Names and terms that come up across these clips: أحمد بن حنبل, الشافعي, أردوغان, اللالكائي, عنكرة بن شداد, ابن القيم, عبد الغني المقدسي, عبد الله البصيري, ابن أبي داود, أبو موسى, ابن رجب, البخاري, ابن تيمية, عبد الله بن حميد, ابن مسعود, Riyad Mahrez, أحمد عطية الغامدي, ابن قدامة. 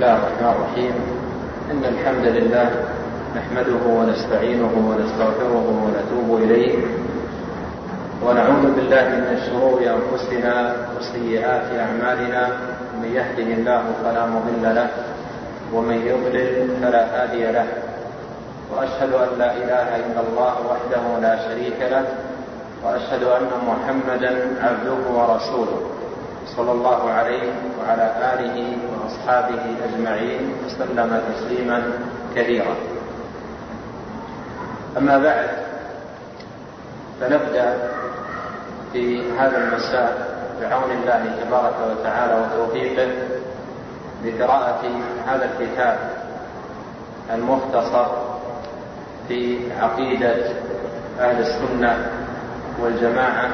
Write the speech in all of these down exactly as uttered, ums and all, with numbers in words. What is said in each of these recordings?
الله الرحمن الرحيم. إن الحمد لله نحمده ونستعينه ونستغفره ونتوب إليه ونعوذ بالله من شرور أنفسنا وسيئات أعمالنا، من يهده الله فلا مضل له ومن يضلل فلا هادي له، وأشهد أن لا إله إلا الله وحده لا شريك له، وأشهد أن محمدا عبده ورسوله صلى الله عليه وعلى آله وأصحابه أجمعين وسلم تسليما كثيرا. أما بعد، فنبدأ في هذا المساء بعون الله تبارك وتعالى وتوفيقه بقراءة هذا الكتاب المختصر في عقيدة أهل السنة والجماعة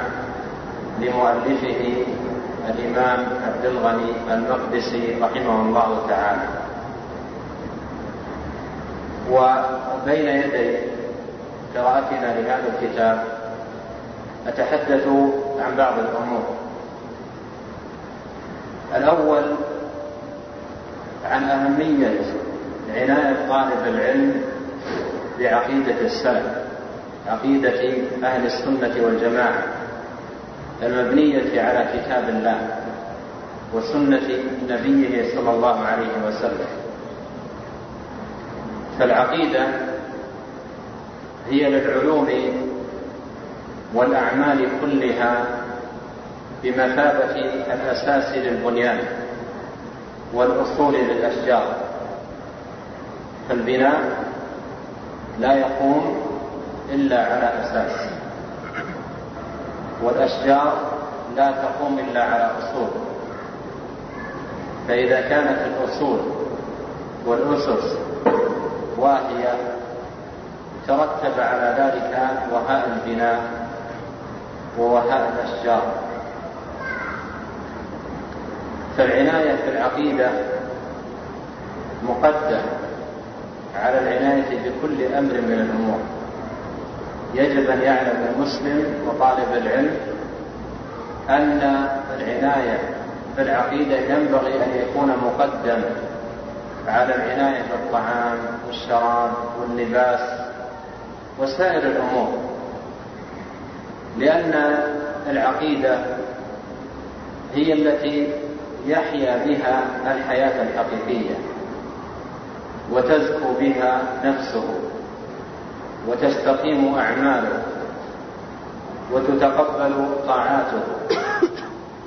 لمؤلفه الإمام عبد الغني المقدسي رحمه الله تعالى. وبين يدي قراءتنا لهذا الكتاب أتحدث عن بعض الأمور. الأول عن أهمية عناية طالب العلم بعقيدة السلف، عقيدة أهل السنة والجماعة المبنية على كتاب الله وسنة نبيه صلى الله عليه وسلم. فالعقيدة هي للعلوم والأعمال كلها بمثابة الأساس للبنيان والأصول للأشجار، فالبناء لا يقوم إلا على أساس، والأشجار لا تقوم إلا على أصول. فإذا كانت الأصول والأسس واهية ترتب على ذلك وهاء البناء ووهاء الأشجار. فالعناية في العقيدة مقدمة على العناية بكل أمر من الأمور. يجب أن يعلم المسلم وطالب العلم أن العناية بالعقيدة ينبغي أن يكون مقدم على العناية بالطعام والشراب واللباس وسائر الأمور، لأن العقيدة هي التي يحيا بها الحياة الحقيقية وتزكو بها نفسه وتستقيم أعماله وتتقبل طاعاته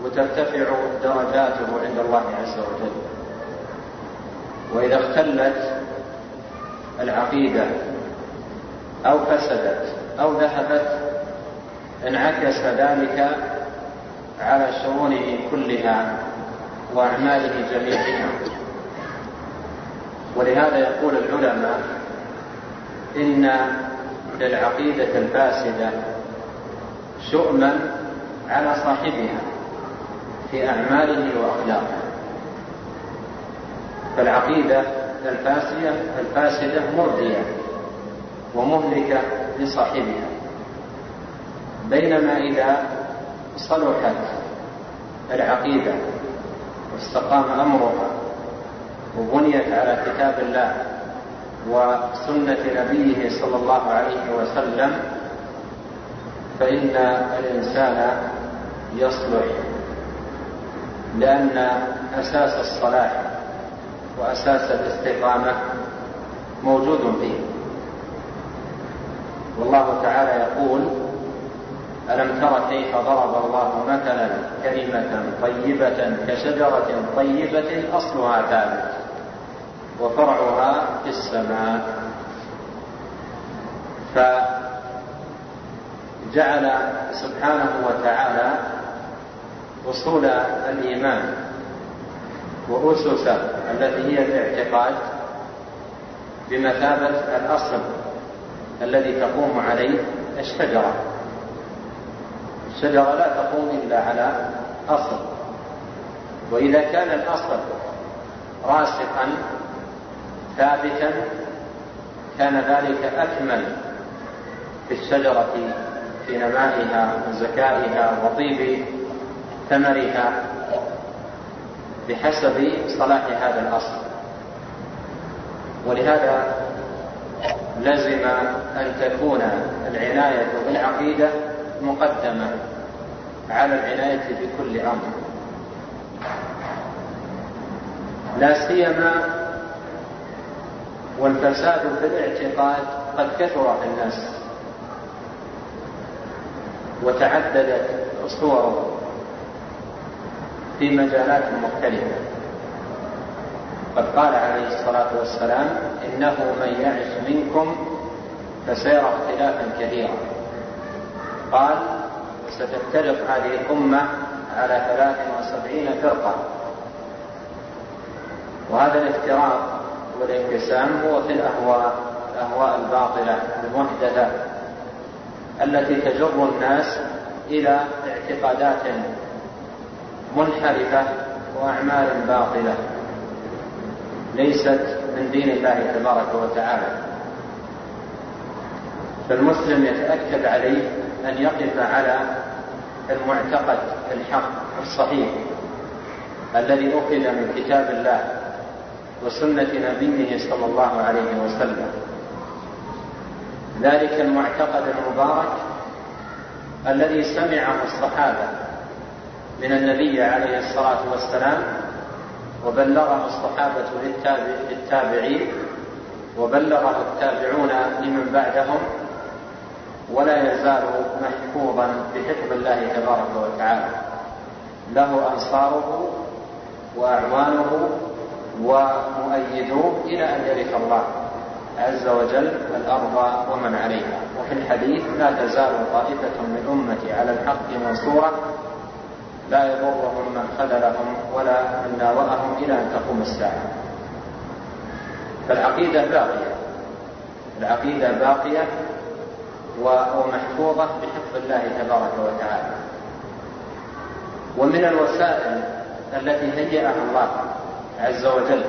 وترتفع درجاته عند الله عز وجل. وإذا اختلت العقيدة أو فسدت أو ذهبت انعكس ذلك على شؤونه كلها وأعماله جميعها. ولهذا يقول العلماء إن للعقيدة الفاسدة شؤما على صاحبها في أعماله وأخلاقه. فالعقيدة الفاسدة الفاسدة مرضية ومهلكة لصاحبها، بينما إذا صلحت العقيدة واستقام أمرها وبنيت على كتاب الله وسنة نبيه صلى الله عليه وسلم فإن الإنسان يصلح، لأن أساس الصلاح وأساس الاستقامة موجود فيه. والله تعالى يقول: ألم تر كيف ضرب الله مثلا كلمة طيبة كشجرة طيبة أصلها ثابت وفرعها في السماء. فجعل سبحانه وتعالى أصول الإيمان وأسسه التي هي الاعتقاد بمثابة الأصل الذي تقوم عليه الشجرة. الشجرة لا تقوم إلا على أصل، وإذا كان الأصل راسخا ثابتا كان ذلك أكمل في الشجرة في نمائها وزكائها وطيب ثمرها بحسب صلاح هذا الأصل. ولهذا لزم أن تكون العناية بالعقيدة مقدمة على العناية بكل أمر، لا سيما والفساد في الاعتقاد قد كثر في الناس وتعددت صوره في مجالات مختلفة. قد قال عليه الصلاة والسلام: إنه من يعش منكم فسيرى اختلافا كثيرا. قال: ستفترق هذه الأمة على ثلاث وسبعين فرقة. وهذا الافتراق والانقسام هو في الأهواء، الأهواء الباطلة المحدثة التي تجر الناس إلى اعتقادات منحرفة وأعمال باطلة ليست من دين الله تبارك وتعالى. فالمسلم يتأكد عليه أن يقف على المعتقد الحق الصحيح الذي أخذ من كتاب الله وسنة نبيه صلى الله عليه وسلم، ذلك المعتقد المبارك الذي سمعه الصحابة من النبي عليه الصلاة والسلام، وبلغه الصحابة للتابعين، وبلغه التابعون لمن بعدهم، ولا يزال محفوظا بحفظ الله تبارك وتعالى. له أنصاره وأعوانه ومؤيدوه إلى أن يرث الله عز وجل الأرض ومن عليها. وفي الحديث: لا تزال طائفة من أمتي على الحق منصورة لا يضرهم من خذلهم ولا من ناوأهم إلى أن تقوم الساعة. فالعقيدة باقية، العقيدة باقية ومحفوظة بحفظ الله تبارك وتعالى. ومن الوسائل التي هيأها الله عز وجل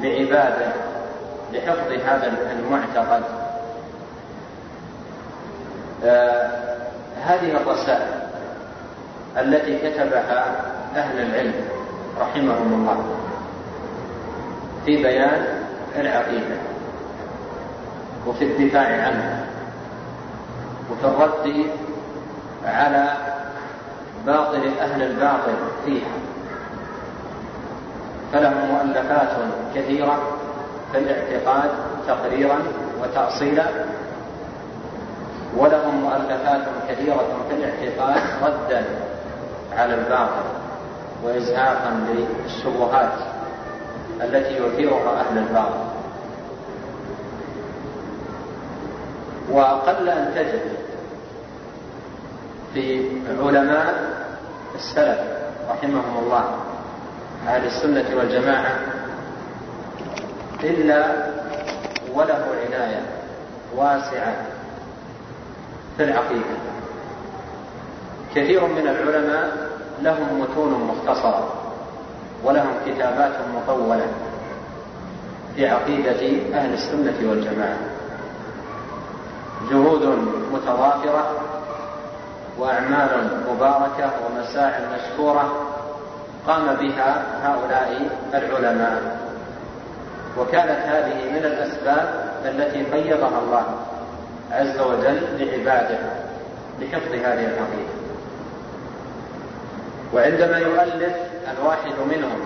لعباده لحفظ هذا المعتقد آه هذه الوسائل التي كتبها أهل العلم رحمهم الله في بيان العقيدة، وفي الدفاع عنها، وفي الرد على باطل أهل الباطل فيها. فلهم مؤلفات كثيرة في الاعتقاد تقريرا وتأصيلا، ولهم مؤلفات كثيرة في الاعتقاد ردا على الباطل وإزهاقا للشبهات التي يثيرها أهل الباطل. وقل أن تجد في علماء السلف رحمهم الله أهل السنة والجماعة إلا وله عناية واسعة في العقيدة. كثير من العلماء لهم متون مختصرة ولهم كتابات مطولة في عقيدة أهل السنة والجماعة، جهود متوافرة وأعمال مباركة ومساعي مشكورة قام بها هؤلاء العلماء، وكانت هذه من الأسباب التي قيضها الله عز وجل لعباده لحفظ هذه العقيدة. وعندما يؤلف الواحد منهم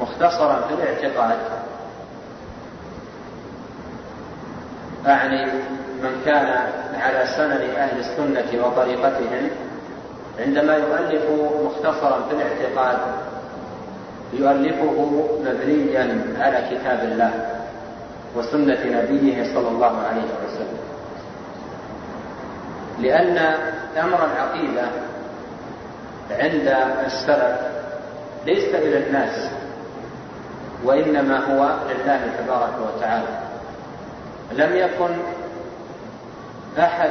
مختصرا في الاعتقاد، أعني من كان على سنن أهل السنة وطريقتهم، عندما يؤلف مختصرا في الاعتقاد يؤلفه مبنيا على كتاب الله وسنة نبيه صلى الله عليه وسلم، لأن أمر العقيدة عند السلف ليس إلى الناس، وإنما هو لله تبارك وتعالى. لم يكن أحد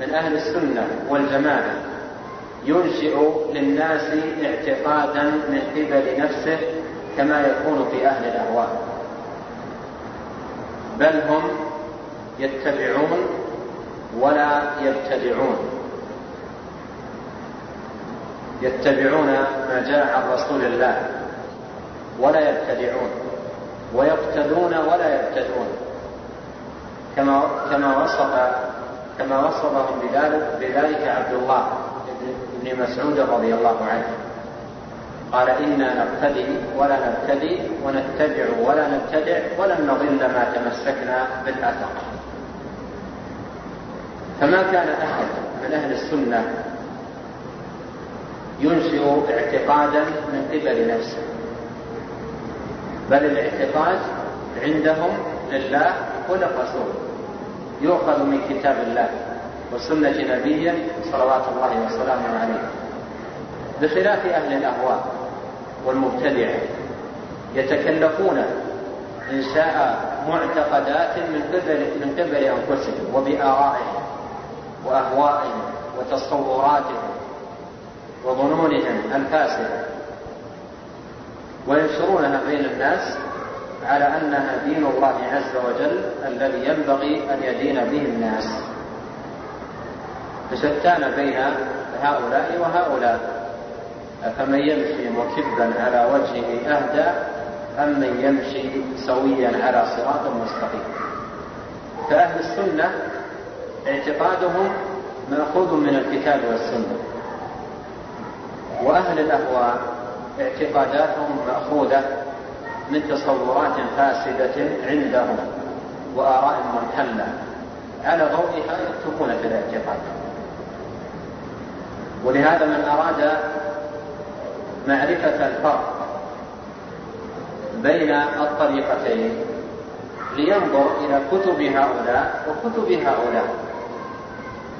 من أهل السنة والجماعة ينشئ للناس اعتقادا من قبل نفسه كما يكون في أهل الأهواء، بل هم يتبعون ولا يبتدعون، يتبعون ما جاء عن رسول الله ولا يبتدعون، ويقتدون ولا يقتدون كما كما وصف كما وصفهم بذلك عبد الله ابن مسعود رضي الله عنه قال: إنا نقتدي ولا نبتدي ونتبع ولا نبتدع ولن نضل ما تمسكنا بالأثر. فما كان أحد من أهل السنة ينشئ اعتقادا من قبل نفسه، بل الاعتقاد عندهم لله ولرسوله، يؤخذ من كتاب الله وسنة نبيه صلوات الله وسلامه عليه، بخلاف أهل الأهواء والمبتدعة يتكلفون إنشاء معتقدات من قبل من قبل أنفسهم وبآرائهم وأهوائهم وتصوراتهم وظنونهم الفاسدة، وينشرونها بين الناس على أنها دين الله عز وجل الذي ينبغي أن يدين به الناس، فشتان بين هؤلاء وهؤلاء. فمن يمشي مكبا على وجهه أهدى أم من يمشي سويا على صراط مستقيم؟ فأهل السنة اعتقادهم مأخوذ من الكتاب والسنة، وأهل الأهواء اعتقاداتهم مأخوذة من تصورات فاسدة عندهم وآراء منحلة على ضوئها يتفقون في الاعتقاد. ولهذا من أراد معرفة الفرق بين الطريقتين لينظر إلى كتب هؤلاء وكتب هؤلاء.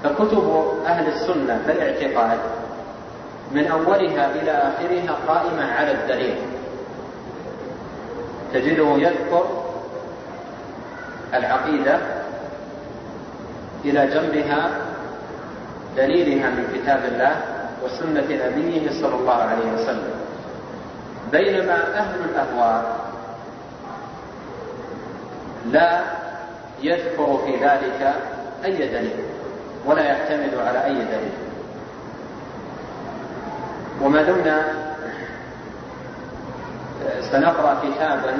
فكتب أهل السنة في الاعتقاد من أولها إلى آخرها قائمة على الدليل، تجده يذكر العقيدة إلى جنبها دليلها من كتاب الله وسنة نبيه صلى الله عليه وسلم، بينما أهل الأهواء لا يذكر في ذلك أي دليل ولا يعتمد على أي دليل. وما دمنا سنقرأ كتابا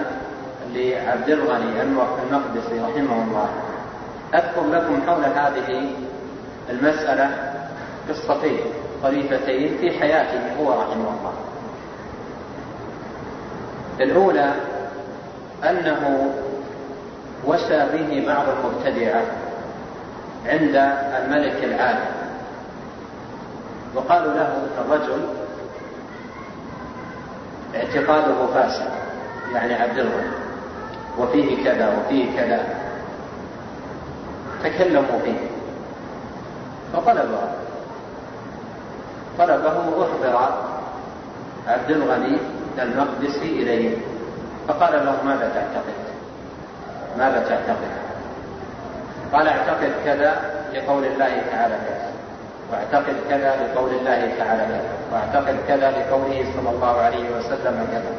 لعبد الغني المقدسي رحمه الله، أذكر لكم حول هذه المسألة قصتين طريفتين في حياته هو رحمه الله. الأولى أنه وسى به بعض المبتدعة عند الملك العالم، وقالوا له: الرجل اعتقاده فاسد، يعني عبد الغني، وفيه كذا وفيه كذا، تكلموا فيه فطلبه طلبه أحضر عبد الغني المقدسي إليه فقال له: ماذا تعتقد ماذا تعتقد قال: اعتقد كذا لقول الله تعالى كذا، واعتقد كذا لقول الله تعالى كذا، واعتقد كذا لقوله صلى الله عليه وسلم كذا،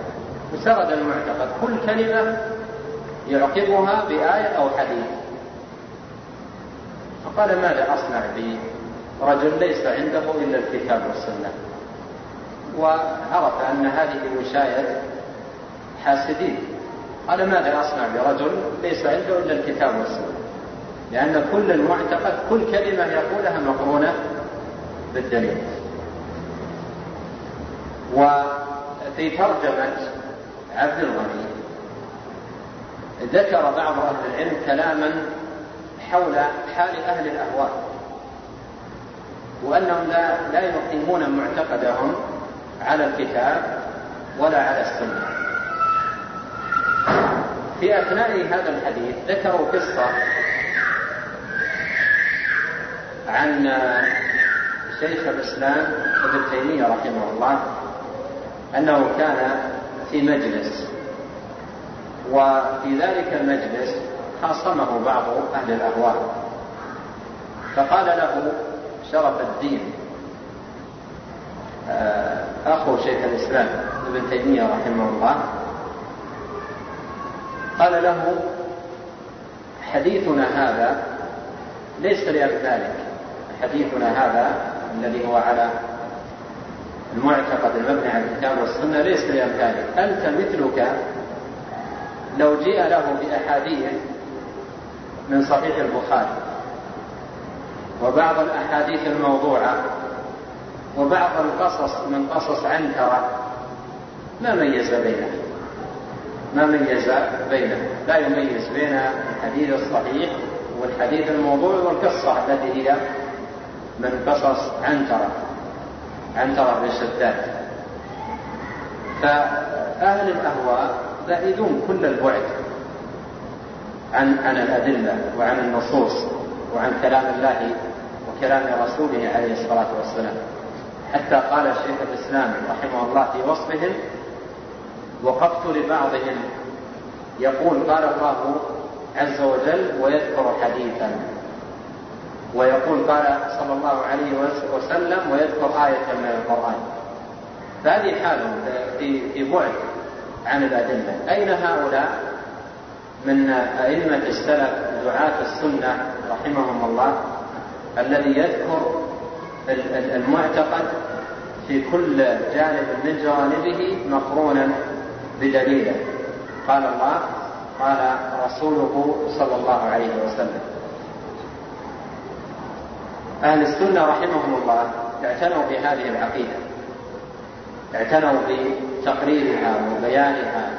وسرد المعتقد، كل كلمة يعقبها بآية أو حديث. فقال: ماذا أصنع به؟ رجل ليس عنده إلا الكتاب والسنة، وعرف أن هذه وشاية حاسدين. قال: ماذا أصنع برجل ليس عنده إلا الكتاب والسنة؟ لأن كل المعتقد كل كلمة يقولها مقرونة بالدليل. وفي ترجمة عبد الغني ذكر بعض أهل العلم كلاما حول حال أهل الأهواء، وأنهم لا, لا يقيمون معتقدهم على الكتاب ولا على السنة. في أثناء هذا الحديث ذكروا قصة عن شيخ الإسلام ابن تيمية رحمه الله، أنه كان في مجلس، وفي ذلك المجلس خاصمه بعض أهل الأهواء، فقال له شرف الدين أخو شيخ الإسلام ابن تيمية رحمه الله، قال له: حديثنا هذا ليس لأمثالك، حديثنا هذا الذي هو على المعتقد المبني على الكتاب والسنة ليس لأمثالك، أنت مثلك لو جاء له بأحاديث من صحيح البخاري وبعض الأحاديث الموضوعة وبعض القصص من قصص عنكرة ما ميز بينه ما ميز بينه لا يميز بين الحديث الصحيح والحديث الموضوع والقصة التي هي من قصص عنكرة عنكرة بن شداد. فأهل الأهواء بعيدون كل البعد عن عن الأدلة وعن النصوص وعن كلام الله وكلام رسوله عليه الصلاة والسلام، حتى قال الشيخ الإسلام رحمه الله في وصفهم: وقفت لبعضهم يقول قال الله عز وجل ويذكر حديثا، ويقول قال صلى الله عليه وسلم ويذكر آية من القرآن. فهذه حالهم في بعد عن الأدلة. أين هؤلاء من أئمة السلف دعاة السنة رحمهم الله الذي يذكر المعتقد في كل جانب من جوانبه مقرونا بدليله قال الله قال رسوله صلى الله عليه وسلم؟ أهل السنة رحمهم الله اعتنوا بهذه العقيدة، اعتنوا بتقريرها وبيانها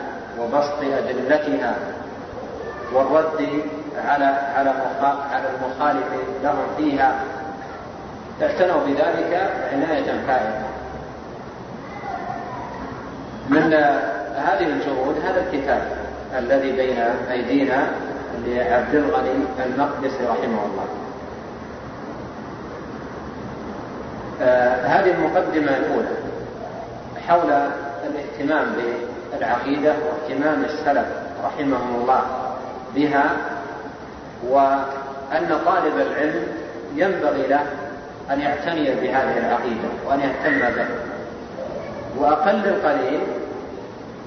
وبسط أدلتها والرد على على على المخالف لهم فيها، اعتنوا بذلك عناية كاملة. من هذه الجهود هذا الكتاب الذي بين أيدينا لعبد الغني المقدسي رحمه الله. آه هذه المقدمة الأولى حول الاهتمام بالعقيدة واهتمام السلف رحمهم الله بها، وأن طالب العلم ينبغي له أن يعتني بهذه العقيدة وأن يهتم بها، وأقل القليل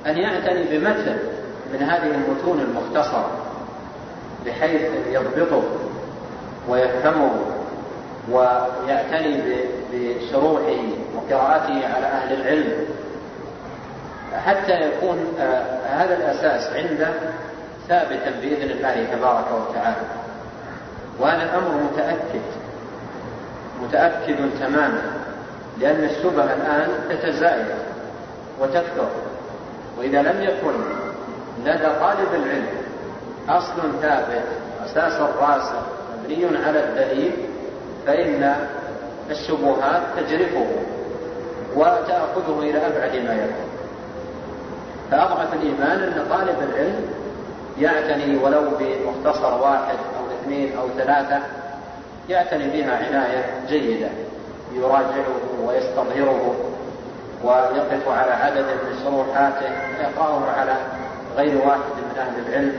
أن يعتني بمثل من هذه المتون المختصرة بحيث يضبطه ويفهمه ويعتني بشروحه وقراءته على أهل العلم، حتى يكون هذا الأساس عنده ثابتا بإذن الله تبارك وتعالى. وهذا الأمر متأكد متأكد تماما، لأن الشبه الآن تتزايد وتكثر، وإذا لم يكن لدى طالب العلم أصل ثابت أساس راسخ مبني على الدليل فإن الشبهات تجرفه وتأخذه إلى أبعد ما يكون. فأضعف الإيمان أن طالب العلم يعتني ولو بمختصر واحد أو اثنين أو ثلاثة، يعتني بها عناية جيدة، يراجعه ويستظهره ويقف على عدد من شروحاته، يقرأه على غير واحد من أهل العلم.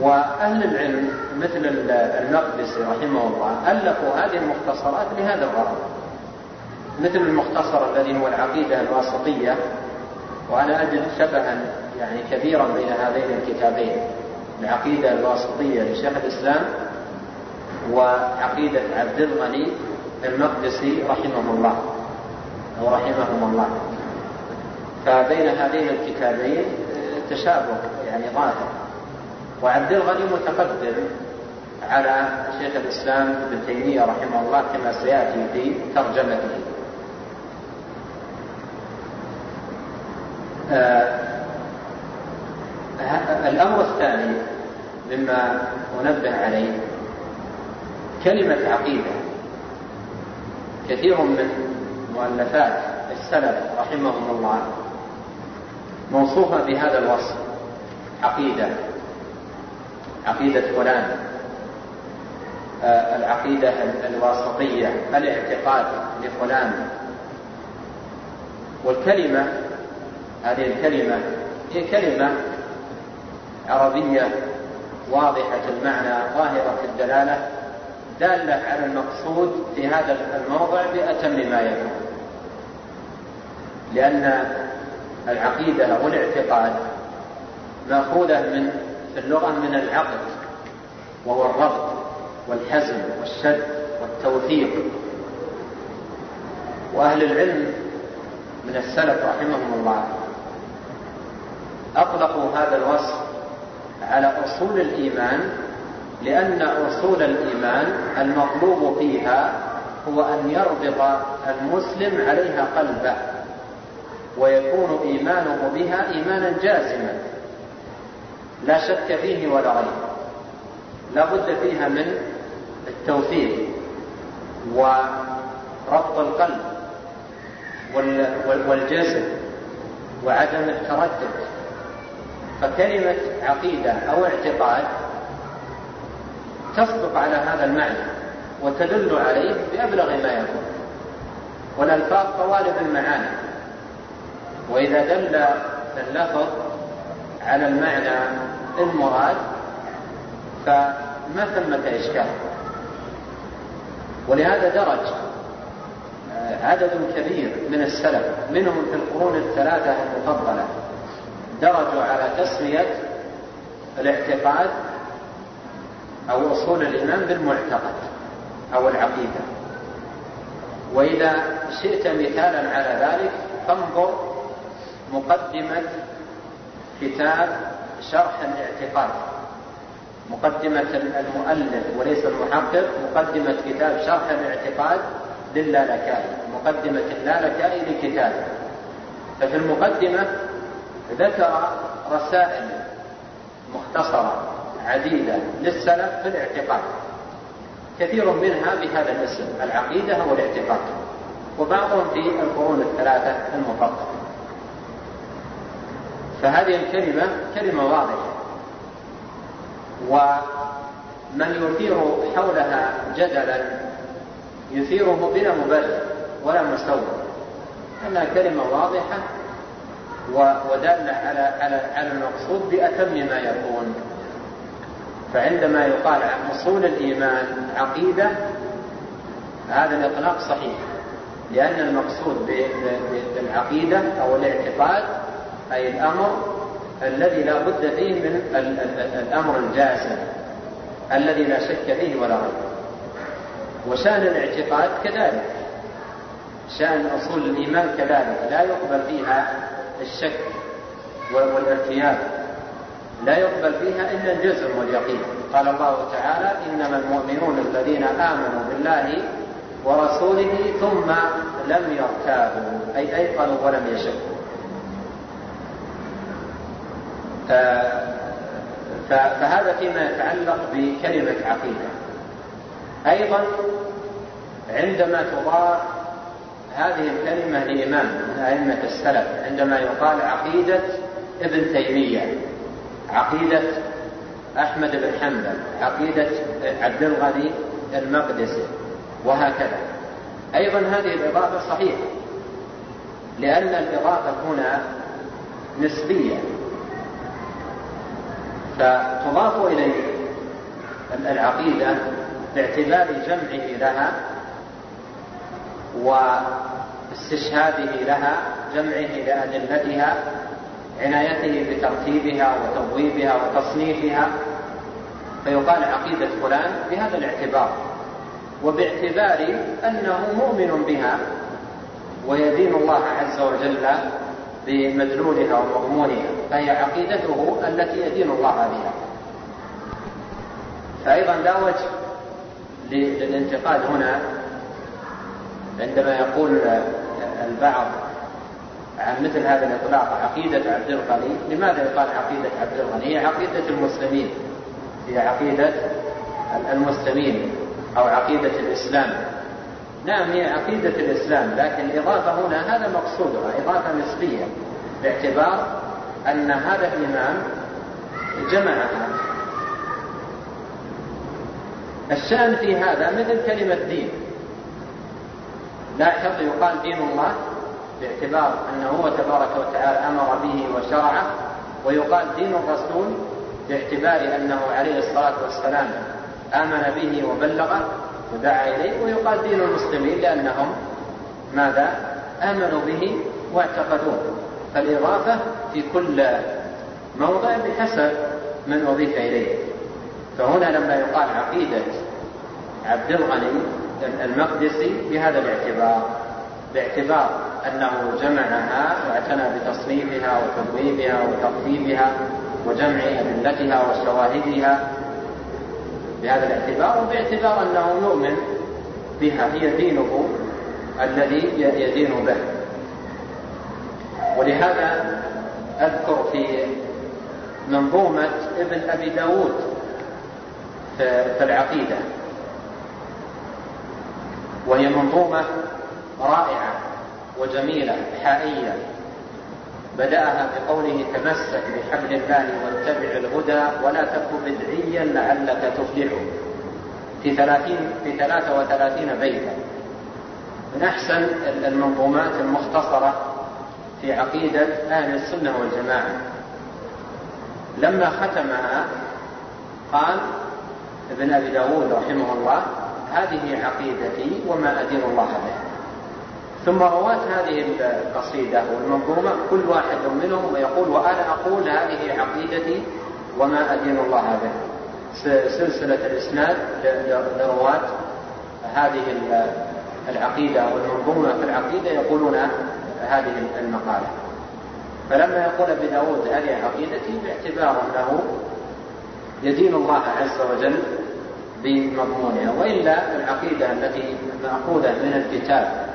وأهل العلم مثل المقدسي رحمه الله ألفوا هذه المختصرات لهذا الغرض، مثل المختصر الذي هو العقيدة الواسطية، وأنا أجد شبها يعني كبيرا بين هذين الكتابين، العقيدة الواسطية لشيخ الإسلام وعقيدة عبد الغني المقدسي رحمه الله أو رحمهم الله. فبين هذين الكتابين تشابه يعني ظاهر، وعبد الغني متقدم على شيخ الإسلام ابن تيمية رحمه الله كما سيأتي في ترجمته. آه الأمر الثاني مما أنبه عليه كلمة عقيدة. كثير من مؤلفات السلف رحمهم الله موصوفة بهذا الوصف: عقيدة، عقيدة فلان، آه العقيدة الواسطية، الاعتقاد لفلان. والكلمة هذه الكلمة هي كلمة عربية واضحة المعنى ظاهرة الدلالة، دالة على المقصود في هذا الموضع بأتم ما يكون، لأن العقيدة أو الاعتقاد مأخوذة من في اللغة من العقد، وهو الربط والحزم والشد والتوثيق. وأهل العلم من السلف رحمهم الله أطلقوا هذا الوصف على أصول الإيمان، لأن أصول الإيمان المطلوب فيها هو أن يربط المسلم عليها قلبه، ويكون إيمانه بها إيمانا جازما لا شك فيه ولا ريب، لا بد فيها من التوفيق وربط القلب والجسد وعدم التردد. فكلمة عقيدة أو اعتقاد تصدق على هذا المعنى وتدل عليه بأبلغ ما يكون، والألفاظ طوالب المعاني، وإذا دل اللفظ على المعنى المراد فما ثمة إشكال. ولهذا درج عدد كبير من السلف منهم في القرون الثلاثة المفضلة درجوا على تسمية الاعتقاد أو أصول الإيمان بالمعتقد أو العقيدة. وإذا شئت مثالا على ذلك فانظر مقدمة كتاب شرح الاعتقاد، مقدمة المؤلف وليس المحقق، مقدمة كتاب شرح الاعتقاد للالكائي، مقدمة اللالكائي لكتابه. ففي المقدمة ذكر رسائل مختصرة عديدة للسلف في الاعتقاد، كثير منها بهذا الاسم العقيدة والاعتقاد، وبعضهم في القرون الثلاثة المفضلة. فهذه الكلمة كلمة واضحة، ومن يثير حولها جدلا يثيره بلا مبرر ولا مستور، أنها كلمة واضحة ودالة على على على المقصود بأتم ما يكون. فعندما يقال عن أصول الإيمان عقيدة هذا الإطلاق صحيح، لأن المقصود بالعقيدة أو الاعتقاد أي الأمر الذي لا بد فيه من الأمر الجازم الذي لا شك فيه ولا ريب. وشأن الاعتقاد كذلك، شأن أصول الإيمان كذلك، لا يقبل فيها الشك والارتياب، لا يقبل فيها إلا الجزم واليقين. قال الله تعالى: إنما المؤمنون الذين آمنوا بالله ورسوله ثم لم يرتابوا، أي أيقنوا ولم يشكوا. فهذا فيما يتعلق بكلمة عقيدة. أيضا عندما تضاف هذه الكلمة لإمام من أئمة السلف، عندما يقال عقيدة ابن تيمية، عقيدة أحمد بن حنبل، عقيدة عبد الغني المقدسي، وهكذا، أيضا هذه الإضافة صحيحة، لأن الإضافة هنا نسبية، فتضاف إليه العقيدة باعتبار جمعه لها واستشهاده لها، جمعه لأدلتها، عنايته بترتيبها وتبويبها وتصنيفها، فيقال عقيدة فلان بهذا الاعتبار، وباعتبار أنه مؤمن بها ويدين الله عز وجل بمدلولها ومضمونها، فهي عقيدته التي يدين الله بها. فأيضا لا وجه للانتقاد هنا عندما يقول البعض عن مثل هذا الإطلاق عقيدة عبد الغني. لماذا يقال عقيدة عبد الغني؟ هي عقيدة المسلمين، هي عقيدة المسلمين أو عقيدة الإسلام. نعم هي عقيدة الإسلام، لكن الإضافة هنا هذا مقصودها، إضافة نسبية، باعتبار أن هذا الإمام جمعها. الشأن في هذا مثل كلمة دين، لاحظ يقال دين الله باعتبار أنه هو تبارك وتعالى أمر به وشرعه، ويقال دين الرسول باعتبار أنه عليه الصلاة والسلام آمن به وبلغه ودعا إليه، ويقال دين المسلمين لأنهم ماذا؟ آمنوا به واعتقدوه. فالإضافة في كل موضع بحسب من أضيف إليه. فهنا لما يقال عقيدة عبد الغني المقدسي بهذا الاعتبار، باعتبار أنه جمعها واعتنى بتصنيفها وتنظيمها وتقديمها وجمع أدلتها وشواهدها بهذا الاعتبار، وباعتبار أنه يؤمن بها، هي دينه الذي يدين به. ولهذا أذكر في منظومة ابن أبي داود في العقيدة، وهي منظومة رائعة وجميلة حائية، بدأها بقوله: تمسك بحبل الله واتبع الهدى ولا تكن بدعيا لعلك تفلح، في ثلاثين في ثلاثة وثلاثين بيتا. من أحسن المنظومات المختصرة في عقيدة أهل السنة والجماعة. لما ختمها قال ابن أبي داود رحمه الله: هذه عقيدتي وما أدين الله به. ثم روات هذه القصيدة والمنظومة كل واحد منهم ويقول: وأنا أقول هذه عقيدتي وما أدين الله به. سلسلة الإسناد لروات هذه العقيدة والمنظومة في العقيدة يقولون هذه المقالة. فلما يقول ابن داود هذه عقيدتي، باعتبار أنه يدين الله عز وجل بمضمونها، وإلا العقيدة التي مأخوذة من الكتاب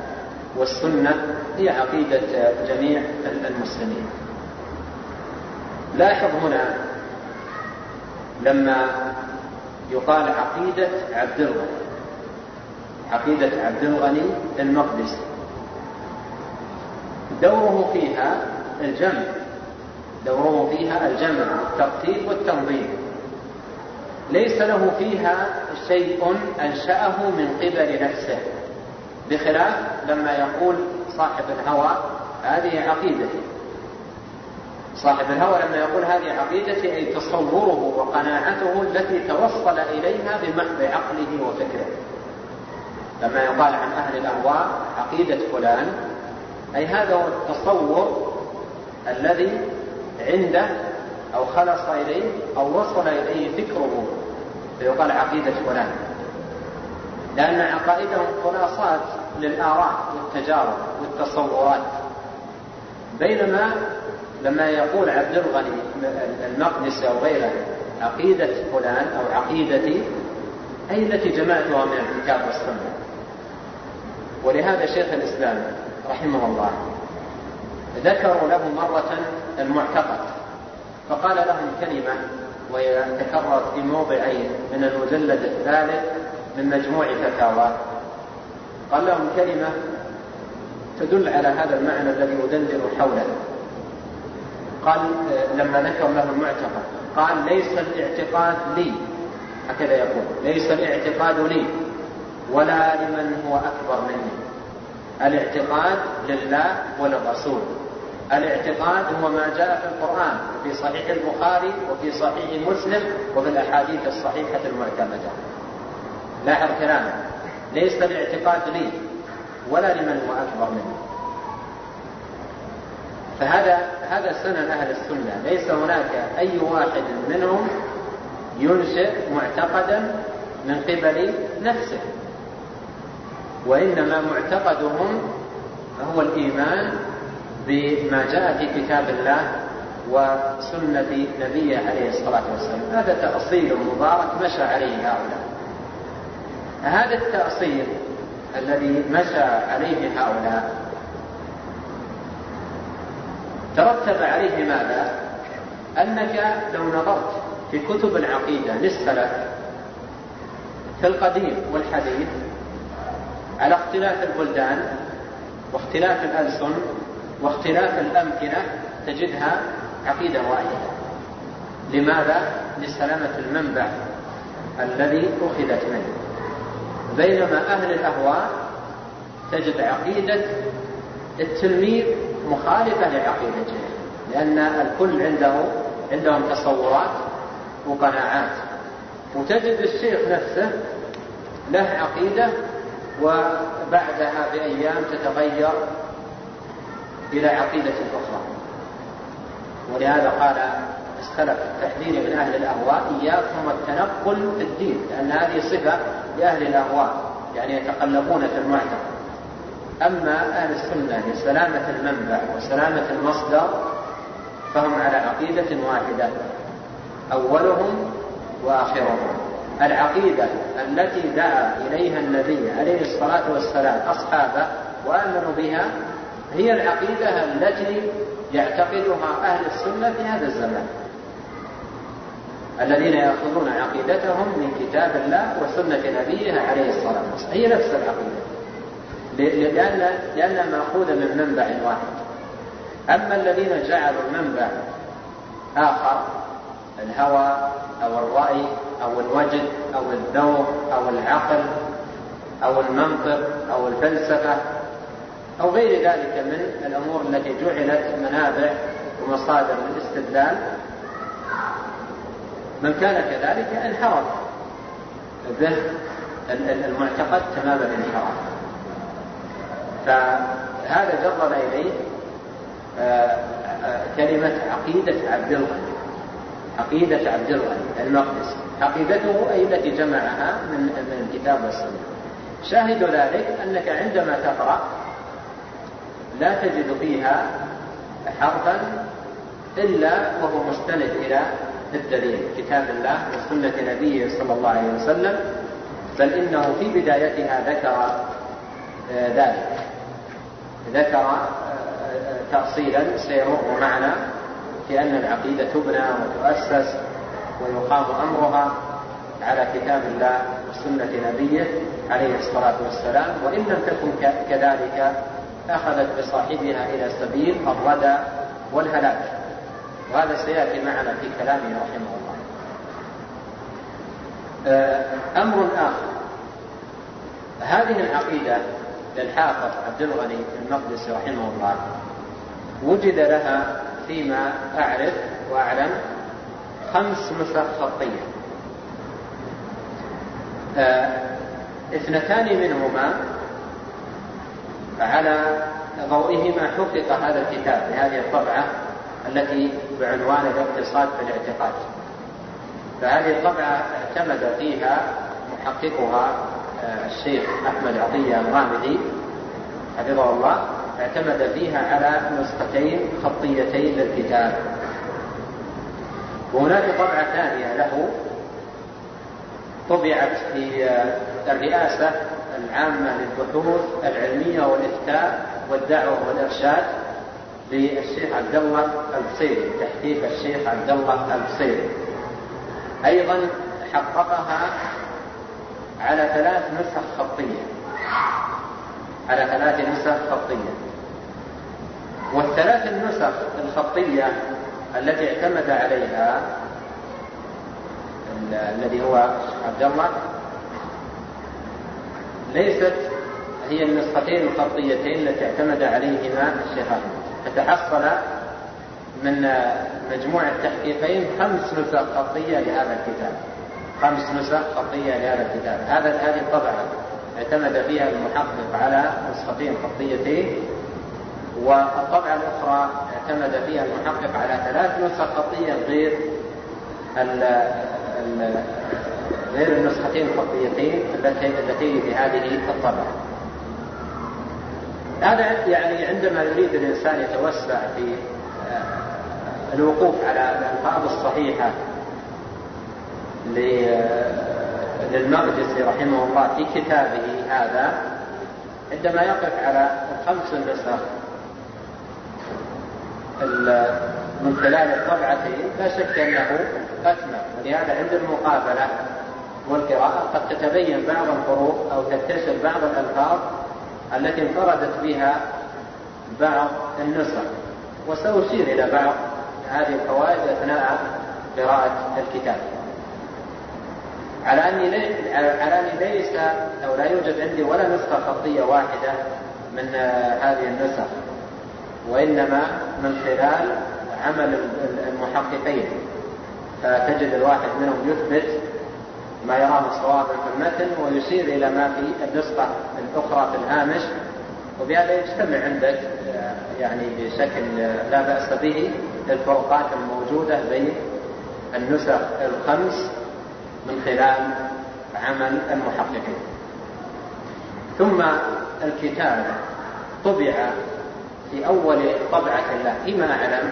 والسنة هي عقيدة جميع المسلمين. لاحظ هنا لما يقال عقيدة عبد الغني، عقيدة عبد الغني المقدسي، دوره فيها الجمع، دوره فيها الجمع والترتيب والتنظيم، ليس له فيها شيء أنشأه من قبل نفسه، بخلاف لما يقول صاحب الهوى هذه عقيدتي. صاحب الهوى لما يقول هذه عقيدتي، أي تصوره وقناعته التي توصل إليها بمحض عقله وفكره. لما يقال عن أهل الأهواء عقيدة فلان، أي هذا هو التصور الذي عنده أو خلص إليه أو وصل إليه فكره، فيقال عقيدة فلان، لأن عقائدهم خلاصات للآراء والتجارب والتصورات. بينما لما يقول عبد الغني المقدسي أو غيره عقيدة فلان أو عقيدتي، أي التي جمعتها من الكتاب والسنة. ولهذا شيخ الإسلام رحمه الله ذكروا له مرة المعتقد، فقال لهم كلمة وهي تكررت في موضعين من المجلد الثالث من مجموع فتاوى. قال لهم كلمة تدل على هذا المعنى الذي يدندن حوله. قال لما ذكر له المعتقد قال: ليس الاعتقاد لي، هكذا يقول، ليس الاعتقاد لي ولا لمن هو أكبر مني، الاعتقاد لله وللرسول. الاعتقاد هو ما جاء في القرآن في صحيح البخاري وفي صحيح مسلم وفي الأحاديث الصحيحة المعتمدة. لاحظ كلامه: ليس الاعتقاد لي ولا لمن هو أكبر مني. فهذا هذا سنن أهل السنة، ليس هناك أي واحد منهم ينشئ معتقدا من قبل نفسه، وإنما معتقدهم هو الإيمان بما جاء في كتاب الله وسنة نبيه عليه الصلاة والسلام. هذا تأصيل مبارك مشى عليه هؤلاء. هذا التأصيل الذي مشى عليه هؤلاء ترتب عليه ماذا؟ أنك لو نظرت في كتب العقيدة للسلف في القديم والحديث على اختلاف البلدان واختلاف الألسن واختلاف الأمكنة تجدها عقيدة واحدة. لماذا؟ لسلامة المنبع الذي أخذت منه. بينما أهل الأهواء تجد عقيدة التلميذ مخالفة لعقيدته، لأن الكل عنده عندهم تصورات وقناعات. وتجد الشيخ نفسه له عقيدة وبعدها بأيام تتغير إلى عقيدة أخرى. ولهذا قال السلف التحذير من أهل الأهواء: إياكم التنقل في الدين، لأن هذه صفة لأهل الأهواء، يعني يتقلبون في المعتقد. أما أهل السنة لسلامة المنبع وسلامة المصدر فهم على عقيدة واحدة أولهم وآخرهم. العقيدة التي دعا إليها النبي عليه الصلاة والسلام أصحابه وآمنوا بها هي العقيدة التي يعتقدها أهل السنة في هذا الزمان، الذين يأخذون عقيدتهم من كتاب الله وسنة نبيه عليه الصلاة والسلام، هي نفس العقيدة لأن لأنها مأخوذة من منبع واحد. أما الذين جعلوا المنبع آخر، الهوى أو الرأي أو الوجد أو الذوق أو العقل أو المنطق أو الفلسفة أو غير ذلك من الأمور التي جعلت منابع ومصادر للاستدلال، من كان كذلك انحرف به المعتقد تماما انحراف. فهذا جرب إليه كلمة عقيدة عبد الغني، عقيدة عبد الغني المقدسي، عقيدته أي التي جمعها من من الكتاب والسنة. شاهد ذلك أنك عندما تقرأ لا تجد فيها حرفا إلا وهو مستند إلى الدليل كتاب الله وسنة نبيه صلى الله عليه وسلم، بل إنه في بدايتها ذكر ذلك، ذكر تأصيلا سيمر معنا في أن العقيدة تبنى وتؤسس ويقام أمرها على كتاب الله وسنة نبيه عليه الصلاة والسلام، وإن لم تكن كذلك أخذت بصاحبها إلى سبيل الردى والهلاك، وهذا سيأتي معنا في كلامه رحمه الله. أمر آخر، هذه العقيدة للحافظ عبد الغني المقدسي رحمه الله وجد لها فيما أعرف وأعلم خمس نسخ خطية، اثنتان منهما على ضوئهما حقق هذا الكتاب بهذه الطبعة التي بعنوان الاقتصاد في الاعتقاد، فهذه الطبعة اعتمد فيها محققها الشيخ أحمد عطية الغامدي حفظه الله، اعتمد فيها على نسختين خطيتين للكتاب، وهناك طبعة ثانية له طبعت في الرئاسة العامة للبحوث العلمية والإفتاء والدعوة والإرشاد للشيخ عبد الله البصيري، تحقيق الشيخ عبد الله البصيري، أيضا حققها على ثلاث نسخ خطية، على ثلاث نسخ خطية، والثلاث النسخ الخطية التي اعتمد عليها الذي هو عبد الله ليست هي النسختين الخطيتين التي اعتمد عليهما الشيخ أحمد، فتحصل من مجموعة تحقيقين خمس نسخ خطية لهذا الكتاب، خمس نسخ خطية لهذا الكتاب. هذا هذه الطبعة اعتمد فيها المحقق على نسختين خطيتين، والطبعة الأخرى اعتمد فيها المحقق على ثلاث نسخ خطية غير ال ال غير النسختين الخطيتين اللتين في هذه الطبعة. هذا يعني عندما يريد الإنسان يتوسع في الوقوف على الألفاظ الصحيحة للمقدسي رحمه الله في كتابه هذا، عندما يقف على الخمس النسخ من خلال الطبعتين لا شك أنه أتم، ولهذا عند المقابلة والقراءة قد تتبين بعض الحروف أو تكتشف بعض الألفاظ التي انفردت بها بعض النسخ، وسأشير إلى بعض هذه الفوائد أثناء قراءة الكتاب، على أني ليس أو لا يوجد عندي ولا نسخة خطية واحدة من هذه النسخ، وإنما من خلال عمل المحققين، فتجد الواحد منهم يثبت ما يراه صوابا في المتن ويشير إلى ما في النسخة الأخرى في الهامش، وبهذا يجتمع عندك يعني بشكل لا بأس به الفروقات الموجودة بين النسخ الخمس من خلال عمل المحققين. ثم الكتاب طبع في أول طبعة له فيما أعلم،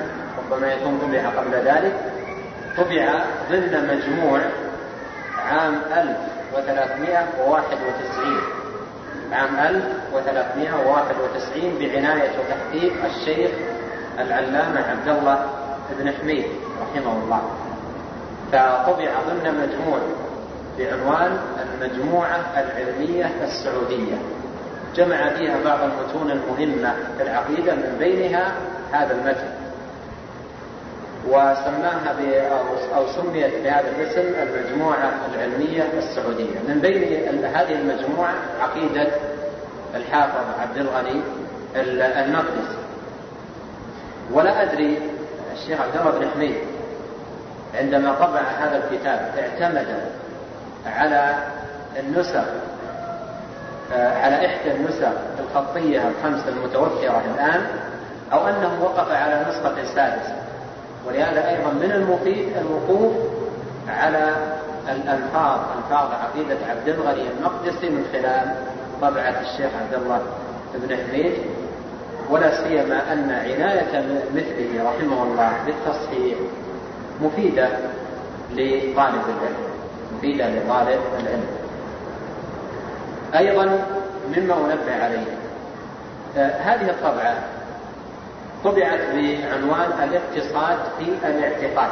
ربما يكون طبع قبل ذلك، طبع ضمن مجموع عام ألف وثلاثمائة وواحد وتسعين عام ألف وثلاثمائة وواحد وتسعين بعناية وتحقيق الشيخ العلامة عبد الله بن حميد رحمه الله، فطبع ضمن مجموع بعنوان المجموعة العلمية السعودية، جمع فيها بعض المتون المهمة في العقيدة من بينها هذا المتن، وسماها أو سميت بهذا الاسم المجموعة العلمية السعودية. من بين هذه المجموعة عقيدة الحافظ عبد الغني المقدسي، ولا أدري الشيخ عبد الله بن حميد عندما طبع هذا الكتاب اعتمد على النسخ على إحدى النسخ الخطية الخمس المتوفرة الآن، أو أنه وقف على نسخة سادسة، ولهذا أيضا من المفيد الوقوف على الألفاظ ألفاظ عقيدة عبد الغني المقدسي من خلال طبعة الشيخ عبد الله بن حميد، ولا سيما أن عناية مثله رحمه الله بالتصحيح مفيدة لطالب العلم مفيدة لطالب العلم. أيضا مما أنبه عليه هذه الطبعة طبعت بعنوان الاقتصاد في الاعتقاد،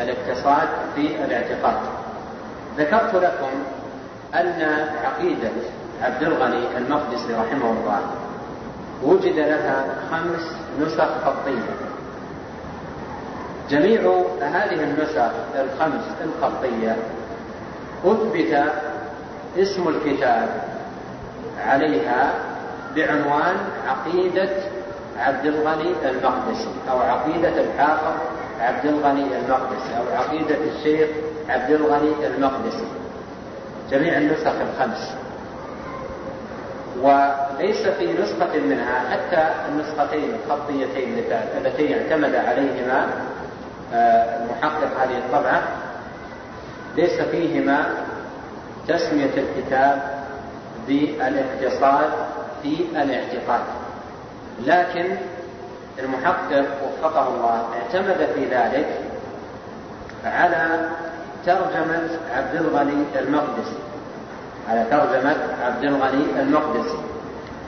الاقتصاد في الاعتقاد. ذكرت لكم أن عقيدة عبد الغني المقدسي رحمه الله وجد لها خمس نسخ خطية، جميع هذه النسخ الخمس الخطية أثبت اسم الكتاب عليها بعنوان عقيدة عبد الغني المقدسي، أو عقيدة الحافظ عبد الغني المقدسي، أو عقيدة الشيخ عبد الغني المقدسي، جميع النسخ الخمس. وليس في نسخة منها حتى النسختين الخطيتين اللتين اعتمد عليهما المحقق هذه الطبعة ليس فيهما تسمية الكتاب بالاقتصاد في الاعتقاد، لكن المحقق وفقه الله اعتمد في ذلك على ترجمة عبد الغني المقدسي، على ترجمة عبد الغني المقدسي،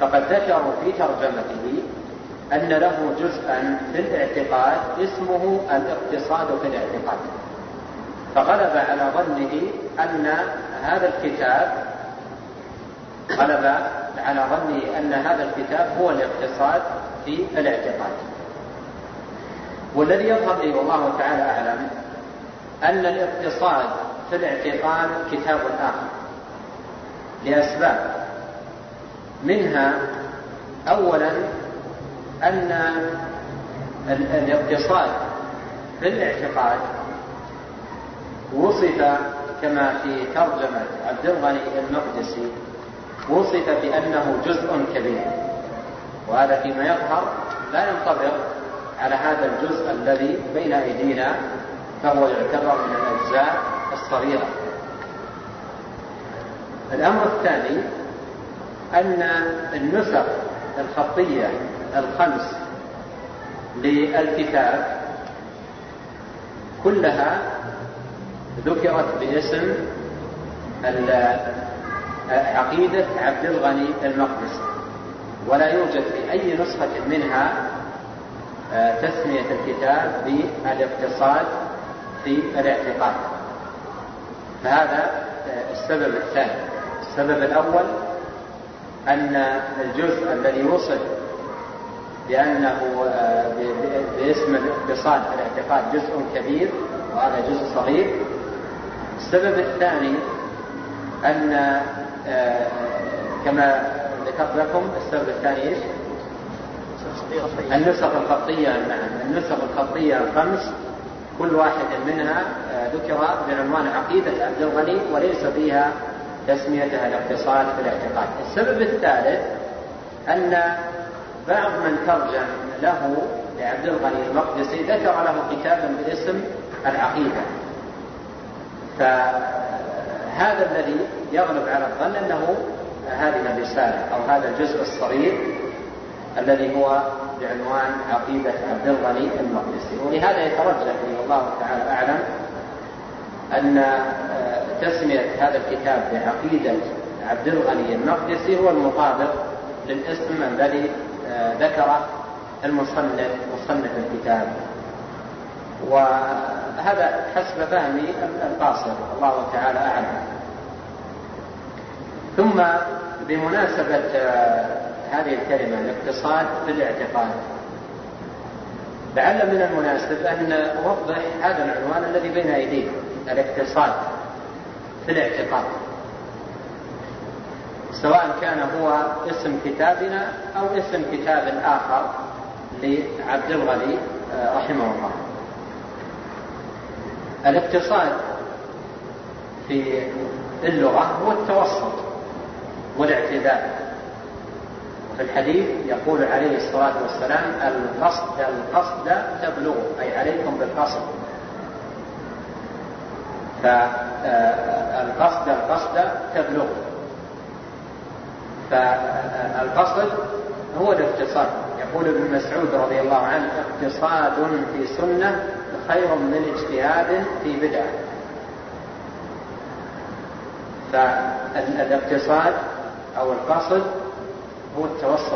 فقد ذكروا في ترجمته أن له جزءا في الاعتقاد اسمه الاقتصاد في الاعتقاد، فغلب على ظنه أن هذا الكتاب غلب على ظنه أن هذا الكتاب هو الاقتصاد في الاعتقاد. والذي يظهر لي والله تعالى أعلم أن الاقتصاد في الاعتقاد كتاب آخر لأسباب، منها أولا أن الاقتصاد في الاعتقاد وصف كما في ترجمة عبد الغني المقدسي وصف بأنه جزء كبير، وهذا فيما يظهر لا ينطبق على هذا الجزء الذي بين أيدينا، فهو يعتبر من الأجزاء الصغيرة. الأمر الثاني أن النسخ الخطية الخمس للكتاب كلها ذكرت باسم عقيدة عبد الغني المقدسي، ولا يوجد في أي نسخة منها تسمية الكتاب بالاقتصاد في الاعتقاد، فهذا السبب الثاني. السبب الأول أن الجزء الذي وصف بأنه باسم الاقتصاد في الاعتقاد جزء كبير وهذا جزء صغير. السبب الثاني أن كما ذكرت لكم السبب الثاني النسخ الخطية النسخ الخطية الخمس كل واحد منها ذكر بعنوان عقيدة عبد الغني وليس فيها تسميتها الاقتصاد في الاعتقاد. السبب الثالث أن بعض من ترجم له لعبد الغني المقدسي ذكر له كتابا باسم العقيدة، فهذا الذي يغلب على الظن أنه هذه الرسالة أو هذا الجزء الصغير الذي هو بعنوان عقيدة عبد الغني المقدسي. ولهذا يترجح والله تعالى أعلم أن تسمية هذا الكتاب بعقيدة عبد الغني المقدسي هو المطابق للاسم الذي ذكره المصنف مصنف الكتاب، وهذا حسب فهمي القاصر الله تعالى أعلم. ثم بمناسبة هذه الكلمة الاقتصاد في الاعتقاد، لعل من المناسب أن أوضح هذا العنوان الذي بين أيديكم، الاقتصاد في الاعتقاد، سواء كان هو اسم كتابنا أو اسم كتاب آخر لعبد الغني رحمه الله. الاقتصاد في اللغة هو التوسط والاعتدال. في الحديث يقول عليه الصلاة والسلام: القصد القصد تبلغوا، أي عليكم بالقصد. فالقصد القصد تبلغوا، فالقصد هو الاقتصاد. يقول ابن مسعود رضي الله عنه: اقتصاد في سنة خير من اجتهاد في بدعة. فالاقتصاد أو القصد هو التوسط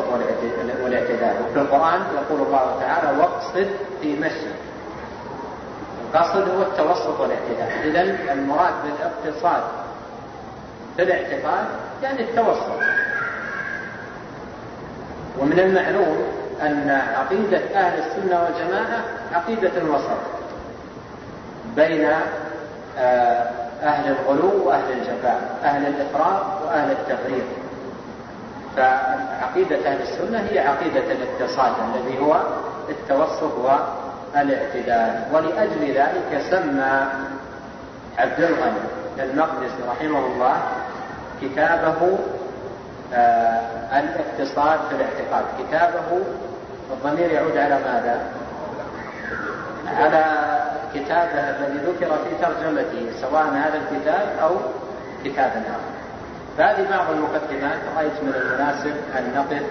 والاعتدال. وفي القرآن يقول الله تعالى: واقصد في مشيك. القصد هو التوسط والاعتدال. إذن المراد بالاقتصاد في الاعتقاد يعني التوسط. ومن المعلوم أن عقيدة أهل السنة والجماعة عقيدة الوسط بين أهل الغلو وأهل الجفاء، أهل الإفراط وأهل التفريط. فعقيدة أهل السنة هي عقيدة الاقتصاد الذي هو التوسط والاعتدال. ولأجل ذلك سمى عبد الغني المقدسي رحمه الله كتابه آه الاقتصاد في الاعتقاد. كتابه الضمير يعود على ماذا؟ على كتابه الذي ذكر في ترجمته، سواء هذا الكتاب أو كتاب آخر. فهذه بعض المقدمات رأيت من المناسب أن نقف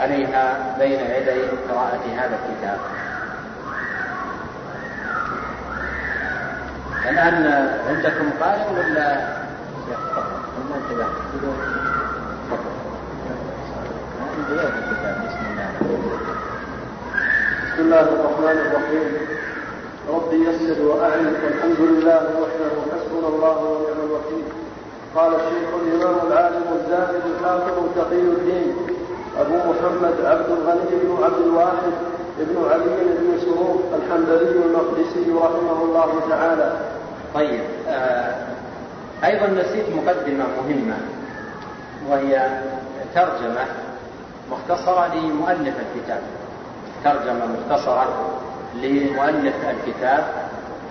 عليها بين يدي قراءة هذا الكتاب. الآن عندكم قارئ ولا انتبه؟ بسم الله الرحمن الرحيم. ربي يسر وأعلم، الحمد لله وحده، حسبنا الله ونعم الوكيل. قال الشيخ الإمام العالم الزاهد الحافظ تقي الدين أبو محمد عبد الغني بن عبد الواحد ابن علي بن سروق الحنبلي المقدسي رحمه الله تعالى. طيب، آه أيضا نسيت مقدمة مهمة، وهي ترجمة مختصرة لمؤلف الكتاب، ترجمة مختصرة لمؤلف الكتاب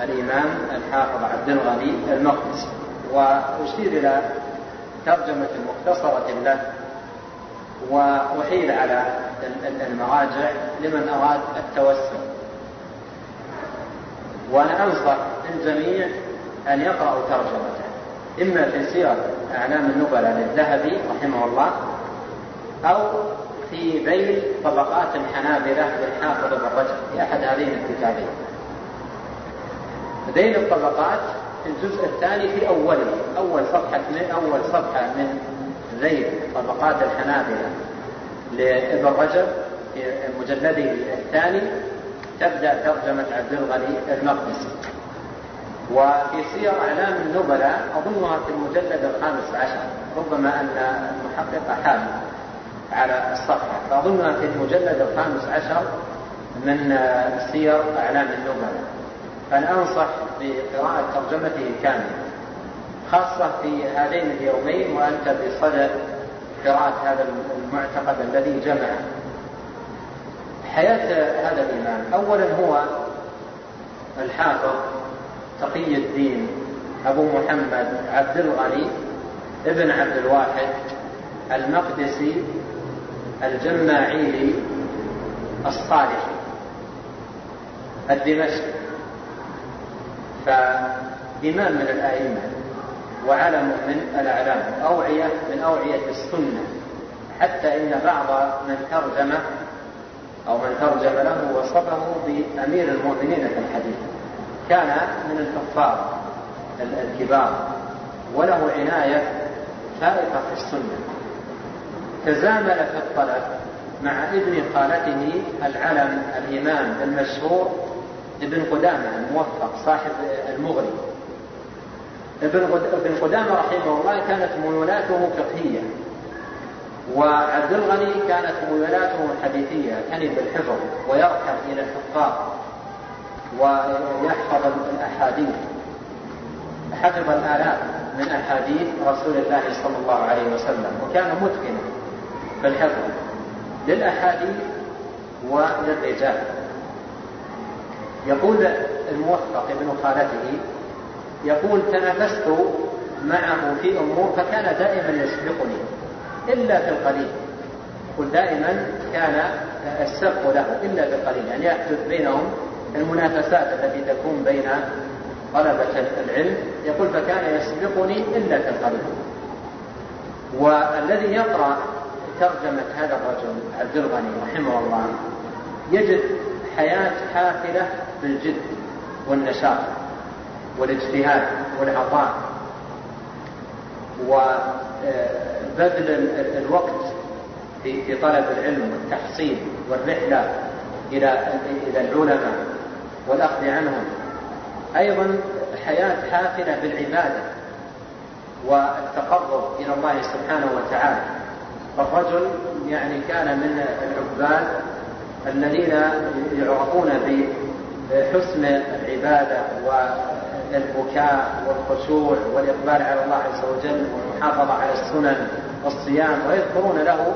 الإمام الحافظ عبد الغني المقدسي. وأشير إلى ترجمة مختصرة له، وأحيل على المراجع لمن أراد التوسع. وأنا أنصح الجميع أن يقرأوا ترجمته، إما في سير أعلام النبلاء للذهبي رحمه الله، أو في بيل طبقات الحنابلة للحافظ ابن رجب، في أحد هذين الكتابين. بيل الطبقات الجزء الثاني في أوله، أول صفحة من أول صفحة من ذيل طبقات الحنابلة لابن رجب في مجلده الثاني تبدأ ترجمة عبد الغني المقدسي. وفي سير أعلام النبلاء أظنها في المجلد الخامس عشر، ربما أن المحقق حال على الصفحة، فأظنها في المجلد الخامس عشر من سير أعلام النبلاء. فأنا أنصح بقراءة ترجمته الكاملة، خاصة في هذين اليومين وأنت بصدد قراءة هذا المعتقد الذي جمع حياة هذا الإمام. أولا هو الحافظ تقي الدين أبو محمد عبد الغني ابن عبد الواحد المقدسي الجماعيلي الصالحي الدمشقي، فإمام من الآئمة وعلم من الأعلام، أوعية من أوعية السنة حتى إن بعض من ترجم أو من ترجم له وصفه بأمير المؤمنين في الحديث كان من الكفار الكبار وله عناية فائقة في السنة، تزامل في الطلب مع ابن خالته العلم الإمام المشهور ابن قدامة الموفق صاحب المغني. ابن قدامة رحمه الله كانت ميولاته فقهية، وعبد الغني كانت ميولاته حديثية، كان بالحفظ ويركب إلى الحفاظ ويحفظ الأحاديث، حفظ الآلاف من أحاديث رسول الله صلى الله عليه وسلم، وكان متقنا في الحفظ للأحاديث وللرجال. يقول الموفق ابن خالته يقول تنافست معه في أمور فكان دائما يسبقني إلا في القليل، قل دائما كان السبق له إلا في القليل، يعني يحدث بينهم المنافسات التي تكون بين طلبة العلم، يقول فكان يسبقني إلا في القليل. والذي يقرأ ترجمة هذا الرجل عبد الغني رحمه الله يجد حياة حافلة بالجد والنشاط والاجتهاد والعطاء وبذل الوقت في طلب العلم والتحصيل والرحلة إلى العلماء والأخذ عنهم، أيضا حياة حافلة بالعبادة والتقرب إلى الله سبحانه وتعالى. الرجل يعني كان من العباد الذين يعرفون بحسن العبادة والبكاء والخشوع والإقبال على الله عز وجل والمحافظة على السنن والصيام، ويذكرون له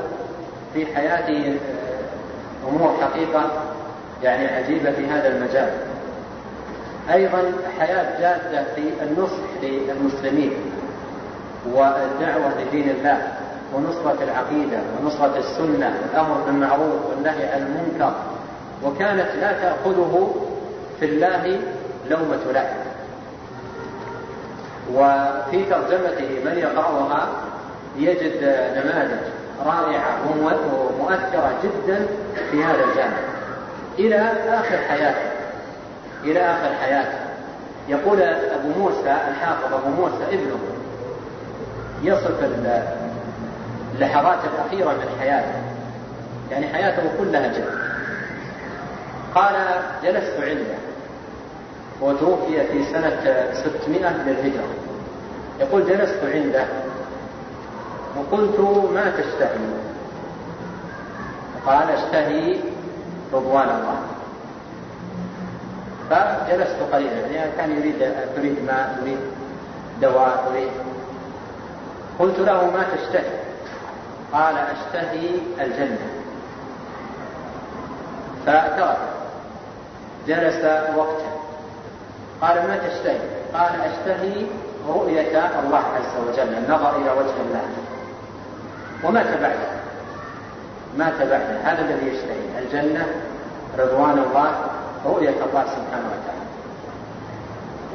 في حياته أمور حقيقة يعني عجيبة في هذا المجال. أيضا حياة جادة في النصح للمسلمين والدعوة لدين الله ونصرة العقيدة ونصرة السنة والأمر بالمعروف والنهي عن المنكر، وكانت لا تأخذه في الله لومة لائم. وفي ترجمته من يقرأها يجد نماذج رائعة ومؤثرة جدا في هذا الجانب إلى آخر حياته إلى آخر حياته. يقول أبو موسى الحافظ أبو موسى ابنه يصف اللحظات الأخيرة من حياته، يعني حياته كلها جد. قال جلست عنده وتوفي في سنة ستمائة للهجرة، يقول جلست عنده وقلت ما تشتهي؟ قال اشتهي رضوان الله. فجلست قليلا، يعني كان يريد تريد ماء تريد دواء تريد. قلت له ما تشتهي؟ قال اشتهي الجنة. فأترك، جلس وقتا. قال ما تشتهي؟ قال اشتهي رؤية الله عز وجل، النظر إلى وجه الله. وما تبعده ما تبعده هذا الذي يشتهي الجنة رضوان الله رؤية الله سبحانه وتعالى.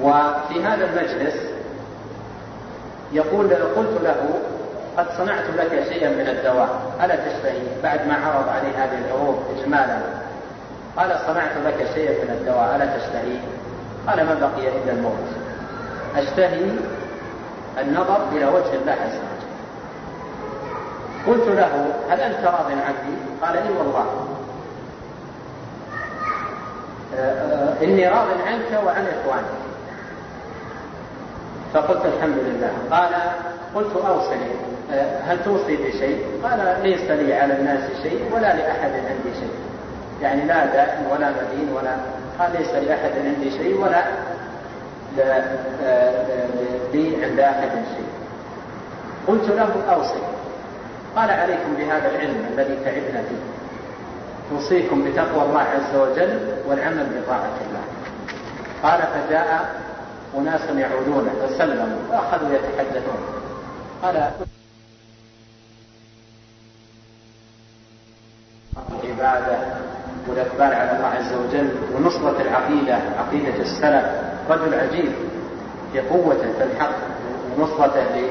وفي هذا المجلس يقول قلت له قد صنعت لك شيئا من الدواء ألا تشتهي؟ بعد ما عرض عليه هذه العروض إجمالا قال صنعت لك شيئا من الدواء ألا تشتهي؟ قال ما بقي إلا الموت، أشتهي النظر إلى وجه الله عز وجل. قلت له هل أنت راض عني؟ قال إي والله إني راض عنك وعن إخوانك. فقلت الحمد لله. قال قلت أوصني هل توصي بشيء؟ قال ليس لي على الناس شيء ولا لأحد عندي شيء، يعني لا داء ولا مدين ولا. قال ليس لأحد عندي شيء ولا لي عند أحد شيء. قلت له أوصي. قال عليكم بهذا العلم الذي تعبنا فيه، توصيكم بتقوى الله عز وجل والعمل بطاعة الله. قال فجاء أناس يعودون فسلموا وأخذوا يتحدثون. قال عبادة والإقبال على الله عز وجل ونصرة العقيدة عقيدة السلف، رجل عجيب في قوته في الحق ونصرته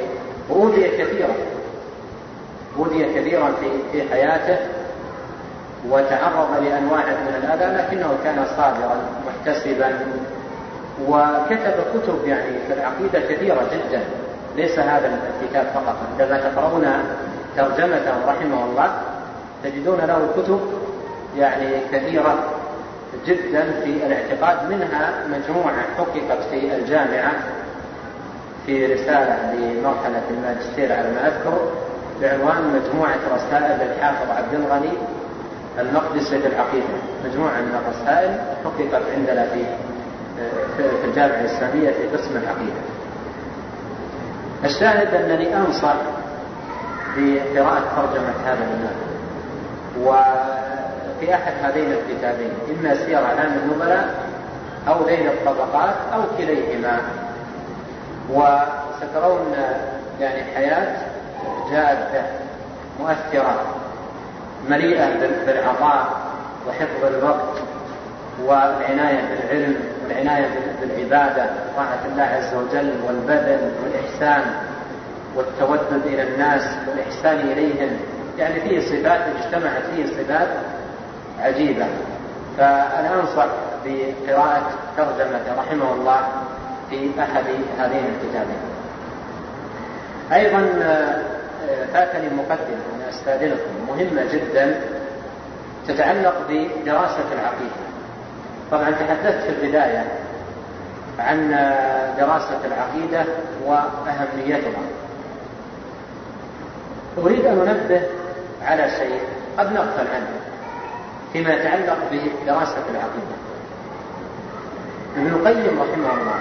لأولياء كثيرة. بذي كثيرا في حياته وتعرض لأنواع من الأذى، لكنه كان صابرا محتسبا، وكتب كتب يعني في العقيدة كثيرة جدا. ليس هذا الكتاب فقط، عندما تقرؤون ترجمته رحمه الله تجدون له كتب يعني كثيرة جدا في الاعتقاد، منها مجموعة حققت في الجامعة في رسالة لمرحلة الماجستير على ما أذكر بعنوان مجموعة رسائل للحافظ عبد الغني المقدسي في العقيدة. مجموعة من الرسائل حققت عندنا في في الجامعة الإسلامية في قسم العقيدة. الشاهد أنني أنصح بقراءة ترجمة هذا الإمام، وفي أحد هذين الكتابين، إما سير أعلام النبلاء أو ذيل الطبقات أو كليهما، وسترون يعني حياة جادة مؤثرة مليئة بالعطاء وحفظ الوقت والعناية بالعلم والعناية بالعبادة طاعة الله عز وجل والبذل والإحسان والتودد إلى الناس والإحسان إليهم. يعني فيه صفات اجتمعت فيه صفات عجيبة. فأنا أنصح بقراءة ترجمة رحمه الله في أحد هذين الكتابين. أيضا فاتني مقدمة أنا أستأذنكم مهمة جدا تتعلق بدراسة العقيدة. طبعا تحدثت في البداية عن دراسة العقيدة وأهميتها. أريد أن أنبه على شيء قد نغفل عنه فيما يتعلق بدراسة العقيدة. ابن القيم رحمه الله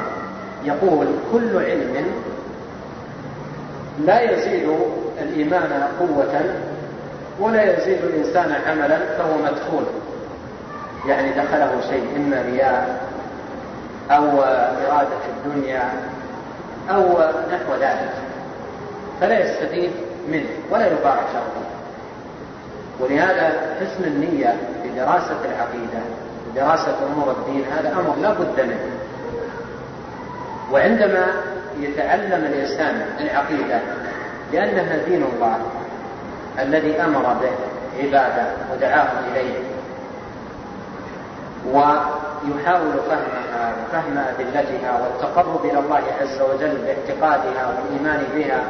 يقول: كل علم لا يزيد الإيمان قوة ولا يزيد الإنسان عملا فهو مدخول، يعني دخله شيء، إما رياء أو إرادة الدنيا أو نحو ذلك، فلا يستفيد منه ولا يبارك شرطه. ولهذا حسن النية في دراسة العقيدة دراسة أمور الدين هذا أمر لا بد منه. وعندما يتعلم الإنسان العقيدة لأنها دين الله الذي أمر به عباده ودعاهم إليه، ويحاول فهمها وفهم أدلتها والتقرب إلى الله عز وجل باعتقادها والإيمان بها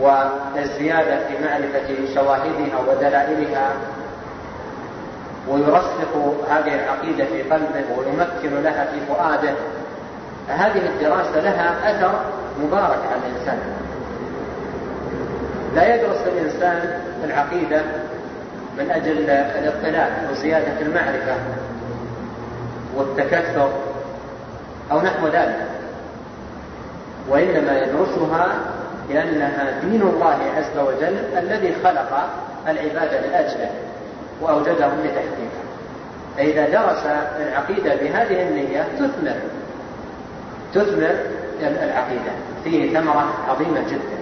والزيادة في معرفة شواهدها ودلائلها، ويرسخ هذه العقيدة في قلبه ويمكن لها في فؤاده، هذه الدراسة لها أثر مبارك على الإنسان. لا يدرس الإنسان العقيدة من أجل الاطلاع وزيادة المعرفة والتكثر أو نحو ذلك، وإنما يدرسها لأنها دين الله عز وجل الذي خلق العبادة لأجله وأوجدهم لتحقيقها. فإذا درس العقيدة بهذه النية تثمر تثمر العقيدة، فيه ثمرة عظيمة جدا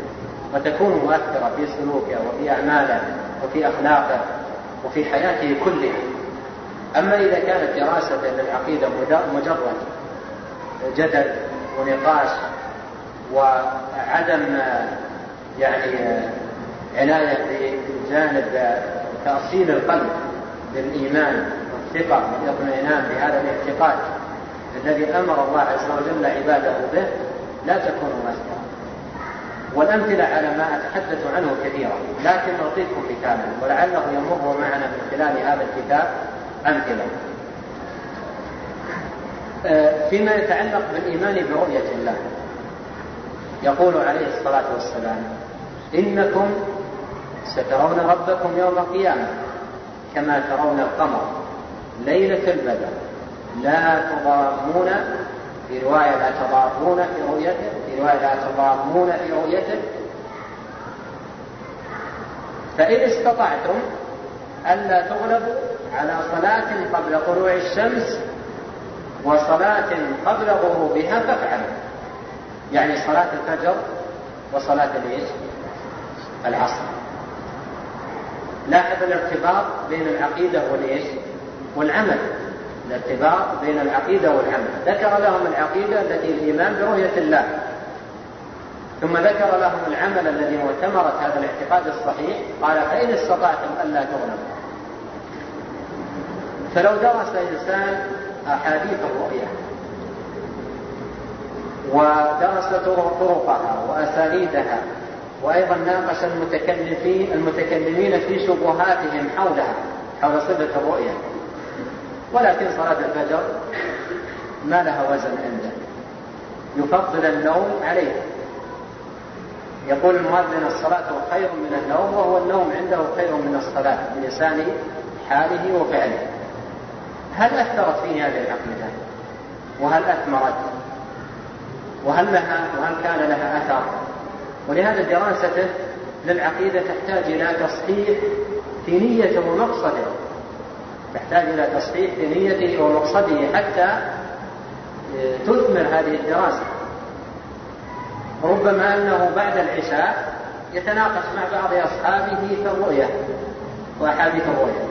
وتكون مؤثرة في سلوكه وفي أعماله وفي أخلاقه وفي حياته كلها. أما إذا كانت دراسة للعقيدة مجرد جدل ونقاش وعدم يعني عناية بجانب تأصيل القلب بالإيمان والثقة والإطمئنان بهذا الاعتقاد الذي أمر الله عز وجل عباده به، لا تكون مؤثرة. والأمثلة على ما أتحدث عنه كثيرا، لكن أعطيكم كتابا ولعله يمر معنا من خلال هذا الكتاب أمثلة. فيما يتعلق بالإيمان برؤية الله، يقول عليه الصلاة والسلام: إنكم سترون ربكم يوم القيامة كما ترون القمر ليلة البدر لا تضامون، في رواية لا تضامون في رؤيته، في رواية لا تضامون في رؤيته، فإن استطعتم ألا تغلبوا على صلاة قبل طلوع الشمس وصلاة قبل غروبها فافعلوا. يعني صلاة الفجر وصلاة العصر. لاحظ الارتباط بين العقيدة والإيش والعمل، الارتباط بين العقيدة والعمل. ذكر لهم العقيدة التي الإيمان برؤية الله، ثم ذكر لهم العمل الذي هو ثمرة هذا الاعتقاد الصحيح. قال: فإن استطعتم ألا تغلبوا. فلو درس إنسان أحاديث الرؤية ودرس طرقها وأساليبها، وأيضا ناقش المتكلمين في شبهاتهم حولها، حول صفة الرؤية، ولكن صلاة الفجر ما لها وزن عنده، يفضل النوم عليها. يقول المؤذن: الصلاة خير من النوم، وهو النوم عنده خير من الصلاة بلسان حاله وفعله. هل أثرت فيه هذه العقيدة؟ وهل أثمرت؟ وهل لها وهل كان لها أثر؟ ولهذا دراسته للعقيدة تحتاج إلى تصحيح في نيته ومقصده، تحتاج إلى تصحيح في نيته ومقصده حتى تثمر هذه الدراسة. ربما أنه بعد العشاء يتناقش مع بعض أصحابه في الرؤية وأحاديث الرؤية،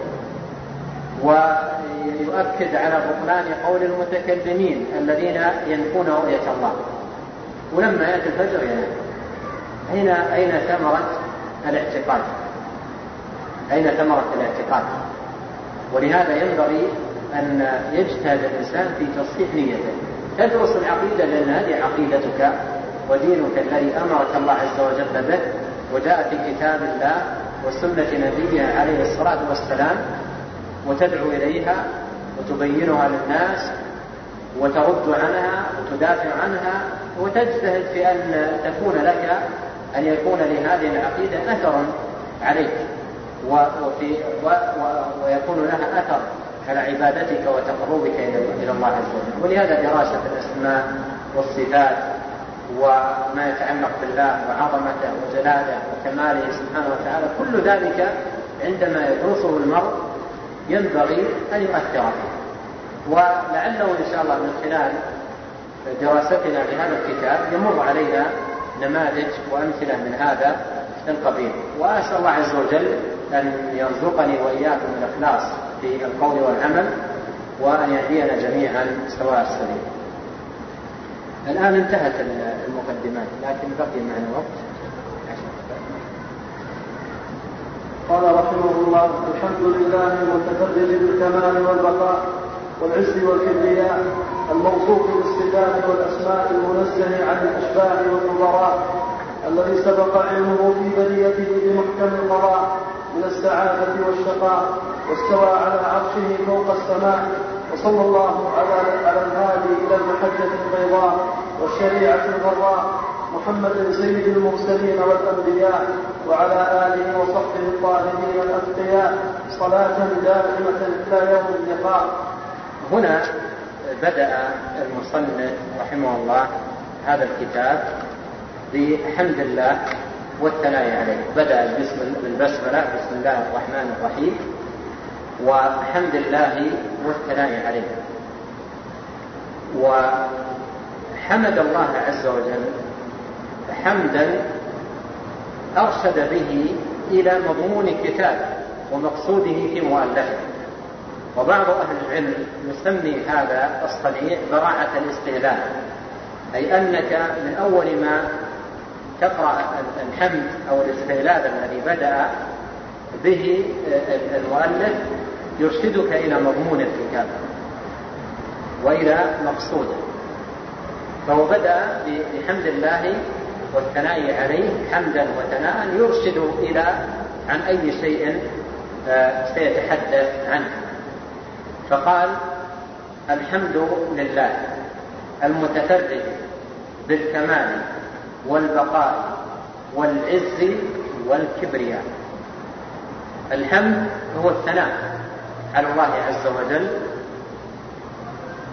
ويؤكد على بطلان قول المتكلمين الذين ينفون رؤية الله، ولما يأتي الفجر ينام. أين أين ثمرة الاعتقاد؟ أين ثمرة الاعتقاد؟ ولهذا ينبغي أن يجتهد الإنسان في تصحيح نيته. تدرس العقيدة لأن هذه عقيدتك ودينك الذي أمرك الله عز وجل به، وجاء في كتاب الله وسنة نبيه عليه الصلاة والسلام، وتدعو إليها وتبينها للناس وترد عنها وتدافع عنها، وتجتهد في أن تكون لك أن يكون لهذه العقيدة أثرا عليك، وفي ويكون لها أثر على عبادتك وتقربك إلى الله عز وجل. ولهذا دراسة الأسماء والصفات وما يتعلق بالله وعظمته وجلاله وكماله سبحانه وتعالى، كل ذلك عندما يدرسه المرء ينبغي أن يؤثر فيه. ولعله إن شاء الله من خلال دراستنا لهذا الكتاب يمر علينا نماذج وأمثلة من هذا القبيل. وأسأل الله عز وجل أن يرزقني وإياكم الإخلاص في القول والعمل، وأن يهدينا جميعا سواء السبيل. الآن انتهت المقدمات، لكن بقي معنا وقت. قال رحمه الله: الحمد لله المتفرد بالكمال والبقاء والعز والكبرياء، الموصوف بالصفات والأسماء، المنزه عن الأشباه والنظراء، الذي سبق علمه في بليته بمحكم القضاء من السعادة والشقاء، واستوى على عرشه فوق السماء، وصلى الله على على الهادي إلى المحجة البيضاء والشريعة الغراء، محمد سيد المرسلين والأنبياء، وعلى آله وصحبه الطاهرين الأتقياء، صلاة دائمة إلى يوم اللقاء. هنا بدأ المصنف رحمه الله هذا الكتاب بحمد الله والثناء عليه. بدأ بالبسملة: بسم الله الرحمن الرحيم، وحمد الله والثناء عليه. وحمد الله عز وجل حمدا أرشد به إلى مضمون الكتاب ومقصوده في مؤلفه. وبعض أهل العلم يسمي هذا الصنيع براعة الاستهلال، أي أنك من أول ما تقرأ الحمد أو الاستهلال الذي بدأ به المؤلف يرشدك إلى مضمون الكتاب وإلى مقصوده. فهو بدأ بحمد الله والثناء عليه حمدا وثناء يرشد إلى عن أي شيء سيتحدث عنه. فقال: الحمد لله المتفرد بالكمال والبقاء والعز والكبرياء. الحمد هو الثناء على الله عز وجل،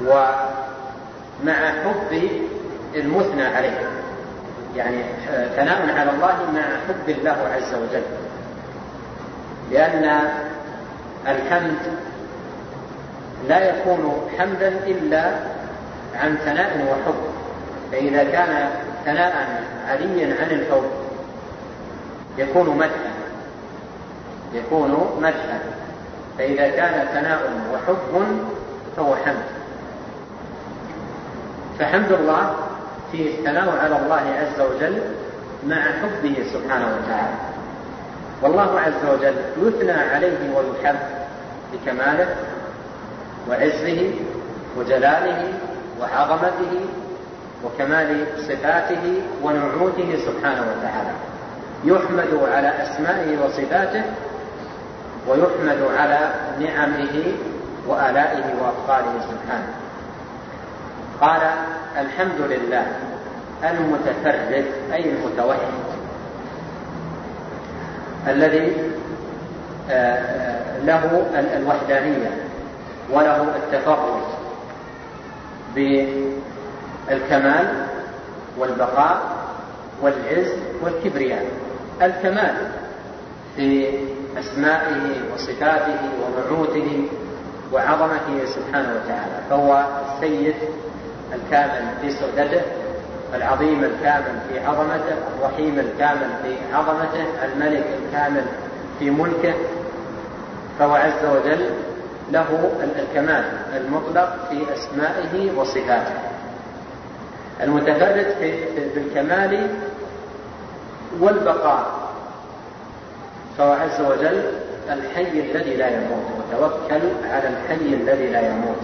ومع حب المثنى عليه، يعني ثناء على الله مع حب الله عز وجل، لأن الحمد لا يكون حمدا إلا عن ثناء وحب. فإذا كان ثناء عليا عن الحب يكون مدحا، يكون مدحا فإذا كان ثناء وحب فهو حمد. فحمد الله في الثناء على الله عز وجل مع حبه سبحانه وتعالى. والله عز وجل يثنى عليه ويحب بكماله وعزه وجلاله وعظمته وكمال صفاته ونعوته سبحانه وتعالى، يحمد على أسمائه وصفاته، ويحمد على نعمه وآلائه وأفضاله سبحانه. قال: الحمد لله المتفرد أي المتوحد الذي له الوحدانية وله التفرد بالكمال والبقاء والعز والكبرياء. الكمال في أسمائه وصفاته ونعوته وعظمته سبحانه وتعالى، فهو السيد الكامل في سردته، العظيم الكامل في عظمته، الرحيم الكامل في عظمته، الملك الكامل في ملكه، فهو عز وجل له الكمال المطلق في أسمائه وصفاته. المتفرد بالكمال والبقاء، فهو عز وجل الحي الذي لا يموت، وتوكل على الحي الذي لا يموت،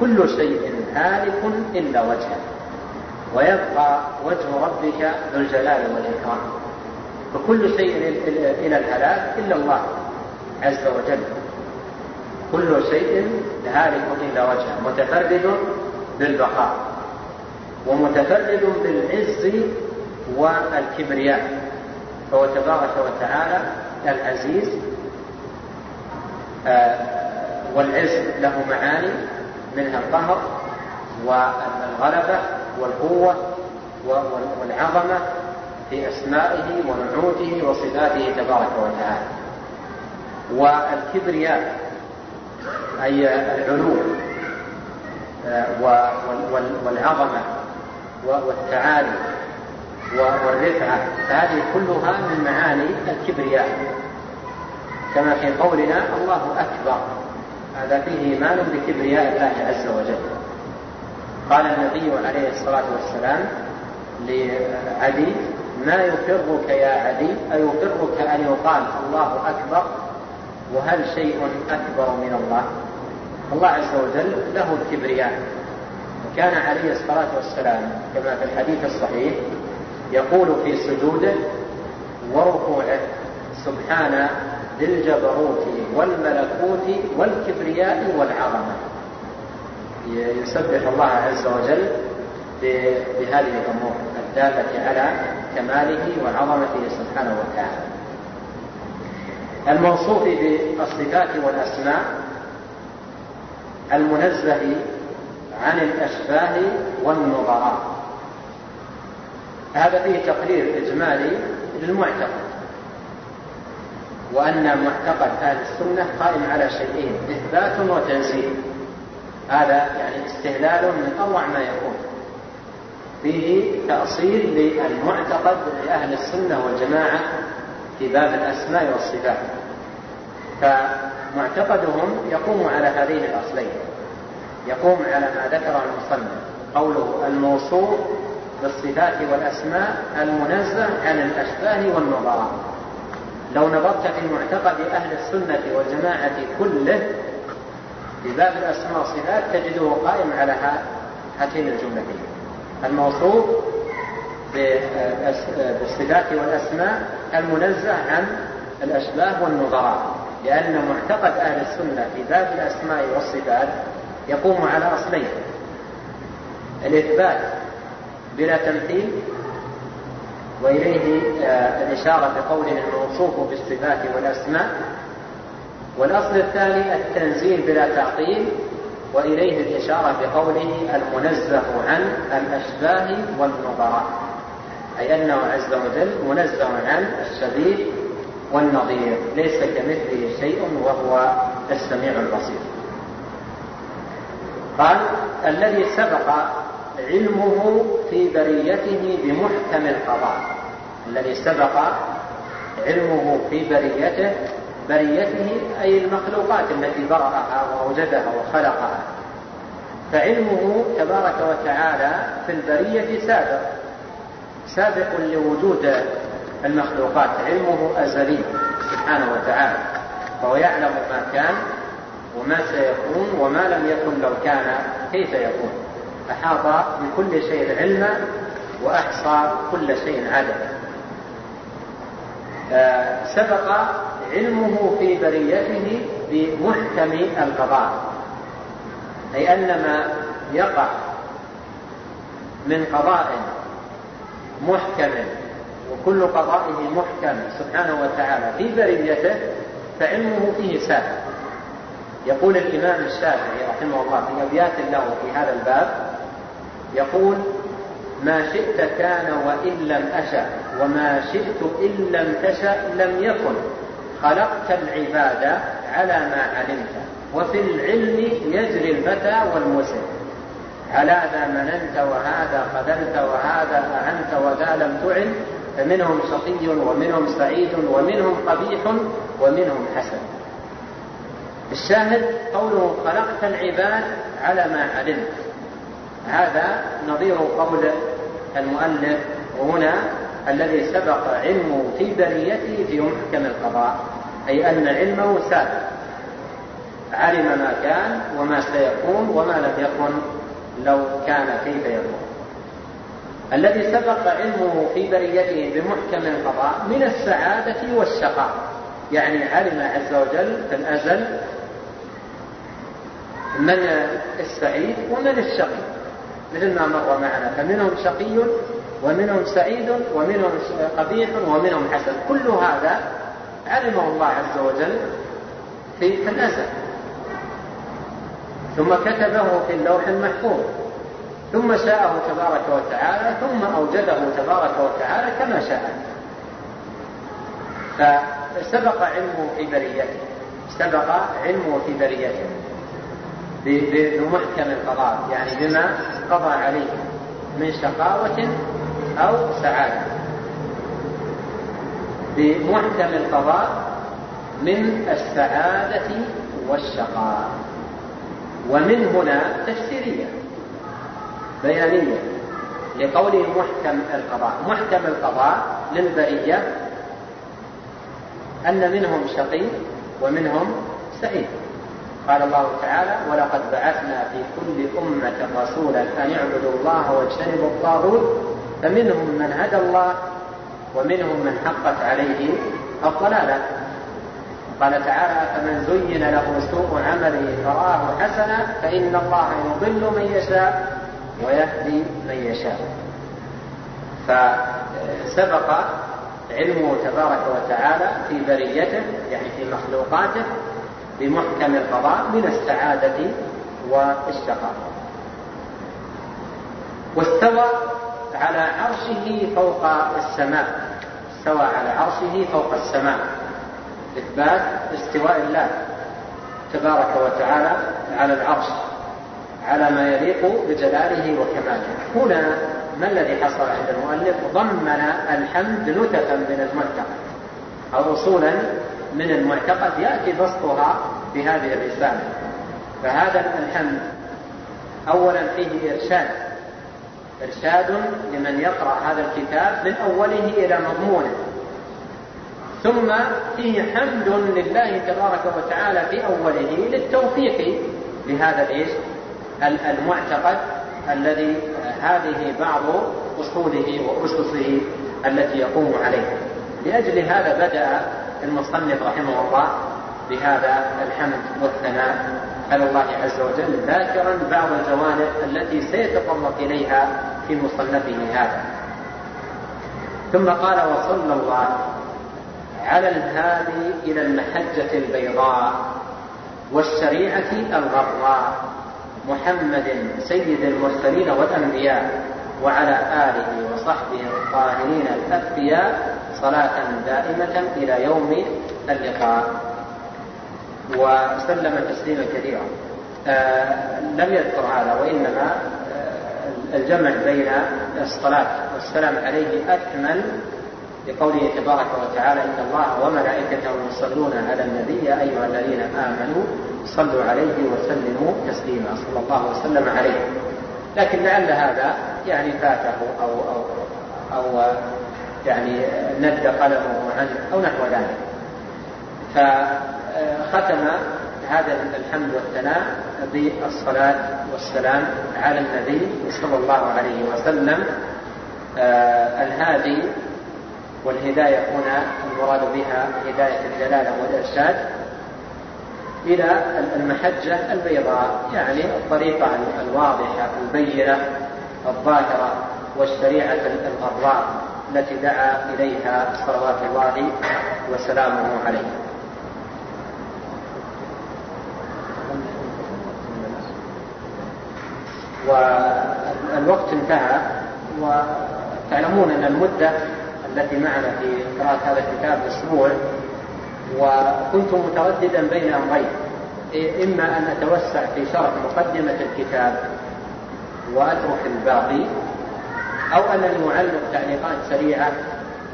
كل شيء هالك إلا وجهه ويبقى وجه ربك ذو الجلال والإكرام، فكل شيء إلى الهلاك إلا الله عز وجل، كل شيء هالك إلا وجهه، متفرد بالبقاء ومتفرد بالعز والكبرياء، فهو تبارك وتعالى العزيز. آه والعز له معاني، منها القهر والغلبة والقوة والعظمة في أسمائه ونعوته وصفاته تبارك وتعالى، والكبرياء أي العلو آه والعظمة والتعالي والرفعة، فهذه كلها من معاني الكبرياء، كما في قولنا الله أكبر، هذا فيه إيمان بكبرياء الله عز وجل. قال النبي عليه الصلاة والسلام لعدي: ما يقرك يا عدي، أيقرك أن يقال الله أكبر، وهل شيء أكبر من الله؟ الله عز وجل له الكبرياء، وكان عليه الصلاة والسلام كما في الحديث الصحيح يقول في سجوده وركوعه: سبحان ذي الجبروت والملكوت والكبرياء والعظمة. يسبح الله عز وجل بهذه الأمور الدالة على كماله وعظمته سبحانه وتعالى. الموصوف بالصفات والأسماء المنزه عن الأشباه والنظراء، هذا فيه تقرير إجمالي للمعتقد، وأن معتقد أهل السنة قائم على شيئين: إثبات وتنزيه، هذا يعني استهلال من أروع ما يكون، فيه تأصيل للمعتقد لأهل السنة والجماعة في باب الأسماء والصفات، فمعتقدهم يقوم على هذين الأصلين، يقوم على ما ذكر المصنف قوله: الموصوف بالصفات والأسماء المنزه عن الأشباه والنظراء. لو نظرت في معتقد أهل السنة والجماعة كله في باب الأسماء والصفات تجده قائم على هاتين الجملتين: الموصوف بالصفات والأسماء المنزه عن الأشباه والنظراء، لأن معتقد أهل السنة في باب الأسماء والصفات يقوم على أصلين: الإثبات بلا تمثيل، وإليه الإشارة بقوله: الموصوف بالصفات والأسماء، والأصل الثاني التنزيه بلا تعطيل، وإليه الإشارة بقوله: المنزه عن الأشباه والنظراء، أي أنه عز وجل منزه عن الشبيه والنظير، ليس كمثله شيء وهو السميع البصير. قال: الذي سبق علمه في بريته بمحكم القضاء، الذي سبق علمه في بريته، بريته أي المخلوقات التي برأها ووجدها وخلقها، فعلمه تبارك وتعالى في البرية سابق، سابق لوجود المخلوقات، علمه أزلي سبحانه وتعالى، فهو يعلم ما كان وما سيكون وما لم يكن لو كان كيف يكون، أحاط بكل شيء علما وأحصى كل شيء عددا. سبق علمه في بريته بمحكم القضاء، أي أن ما يقع من قضاء محكم وكل قضائه محكم سبحانه وتعالى في بريته فعلمه فيه سابق. يقول الإمام الشافعي رحمه الله في أبيات له في هذا الباب، يقول: ما شئت كان وإن لم أشأ، وما شئت إن لم تشأ لم يكن، خلقت العبادة على ما علمت، وفي العلم يجري الفتى والمسن، على ذا مننت وهذا قدرت وهذا أعنت وذا لم تعن، فمنهم شقي ومنهم سعيد ومنهم قبيح ومنهم حسن. الشاهد قوله خلقت العباد على ما علمت، هذا نظير قول المؤلف وهنا الذي سبق علمه في بريته في محكم القضاء، أي أن علمه سابق، علم ما كان وما سيكون وما لم يكن لو كان كيف يكون. الذي سبق علمه في بريته بمحكم القضاء من السعادة والشقاء، يعني علم عز وجل في الأزل من السعيد ومن الشقي، مثل ما مر معنا، فمنهم شقي ومنهم سعيد ومنهم قبيح ومنهم حسن، كل هذا علمه الله عز وجل في الأزل، ثم كتبه في اللوح المحفوظ، ثم شاءه تبارك وتعالى، ثم أوجده تبارك وتعالى كما شاء. فسبق علمه في بريته، سبق علمه في بريته بمحكم القضاء، يعني بما قضى عليه من شقاوة أو سعادة، بمحكم القضاء من السعادة والشقاء. ومن هنا تفسيرية بيانية لقوله محكم القضاء، محكم القضاء للبرية أن منهم شقي ومنهم سعيد، قال الله تعالى: ولقد بعثنا في كل أمة رسولا أن يعبدوا الله واجتنبوا الطاغوت، فمنهم من هدى الله ومنهم من حقت عليه الضلالة. قال تعالى: فمن زين له سوء عمله فرآه حسنا فإن الله يضل من يشاء ويهدي من يشاء. فسبق علمه تبارك وتعالى في بريته، يعني في مخلوقاته، بمحكم القضاء من السعادة والشقاء. واستوى على عرشه فوق السماء، استوى على عرشه فوق السماء، إثبات استواء الله تبارك وتعالى على العرش على ما يليق بجلاله وكماله. هنا ما الذي حصل عند المؤلف؟ ضمن الحمد نتفا من المعتقد أو أصولا من المعتقد يأتي بسطها في هذه الرسالة. فهذا الحمد أولا فيه إرشاد، إرشاد لمن يقرأ هذا الكتاب من أوله إلى مضمونه، ثم فيه حمد لله تبارك وتعالى في أوله للتوفيق لهذا المعتقد الذي هذه بعض أصوله وأسسه التي يقوم عليها. لأجل هذا بدأ المصنف رحمه الله بهذا الحمد والثناء على الله عز وجل، ذاكرا بعض الجوانب التي سيتطرق إليها في مصنفه هذا. ثم قال: وصلى الله على الهادي إلى المحجة البيضاء والشريعة الغراء، محمد سيد المرسلين والأنبياء، وعلى آله وصحبه الطاهرين الأتقياء، صلاة دائمة إلى يوم اللقاء. وسلم تسليما كثيرا. آه لم يذكر هذا، وإنما آه الجمع بين الصلاة والسلام عليه أكمل، لقوله تبارك وتعالى: إن الله وملائكته يصلون على النبي يا أيها الذين آمنوا صلوا عليه وسلموا تسليما، صلى الله وسلم عليه. لكن لعل هذا يعني فاته أو أو أو يعني ند قلمه عنه أو نحو ذلك. فختم هذا الحمد والثناء بالصلاة والسلام على النبي صلى الله عليه وسلم. الهادي والهداية هنا المراد بها هداية الجلالة والإرشاد إلى المحجة البيضاء، يعني الطريقة الواضحة البينة الظاهرة والشريعة الغراء التي دعا إليها صلوات الله وسلامه عليه. والوقت انتهى، وتعلمون أن المدة التي معنا في قراءة هذا الكتاب أسبوع، وكنت مترددا بين أمرين: إما أن أتوسع في شرح مقدمة الكتاب وأترك الباقي، أو أنني أعلق تعليقات سريعة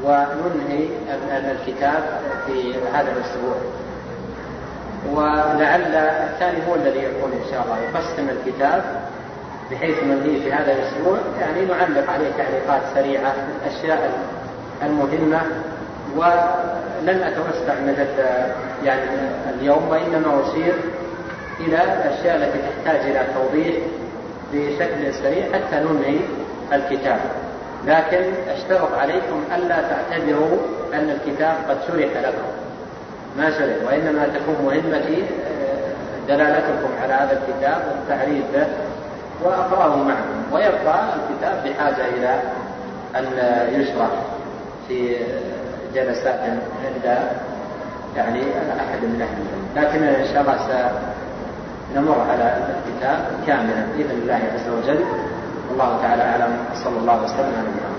وننهي الكتاب في هذا الأسبوع. ولعل الثاني هو الذي يكون إن شاء الله، يقسم الكتاب بحيث ننهي في هذا الأسبوع، يعني نعلق عليه تعليقات سريعة الأشياء المهمة، ولن أتوسع مدد يعني اليوم، وإنما أشير إلى الأشياء التي تحتاج إلى توضيح بشكل سريع حتى ننهي الكتاب. لكن أشترط عليكم ألا تعتبروا أن الكتاب قد شرح لكم، ما شرح، وإنما تكون مهمتي دلالتكم على هذا الكتاب والتعريف به وأقرأه معكم، ويبقى الكتاب بحاجة إلى أن يشرح في جلسات عند يعني أحد من أهل، لكن إن شاء الله سنمر على الكتاب كاملا بإذن الله عز وجل. الله تعالى أعلم، صلى الله وسلم على محمد.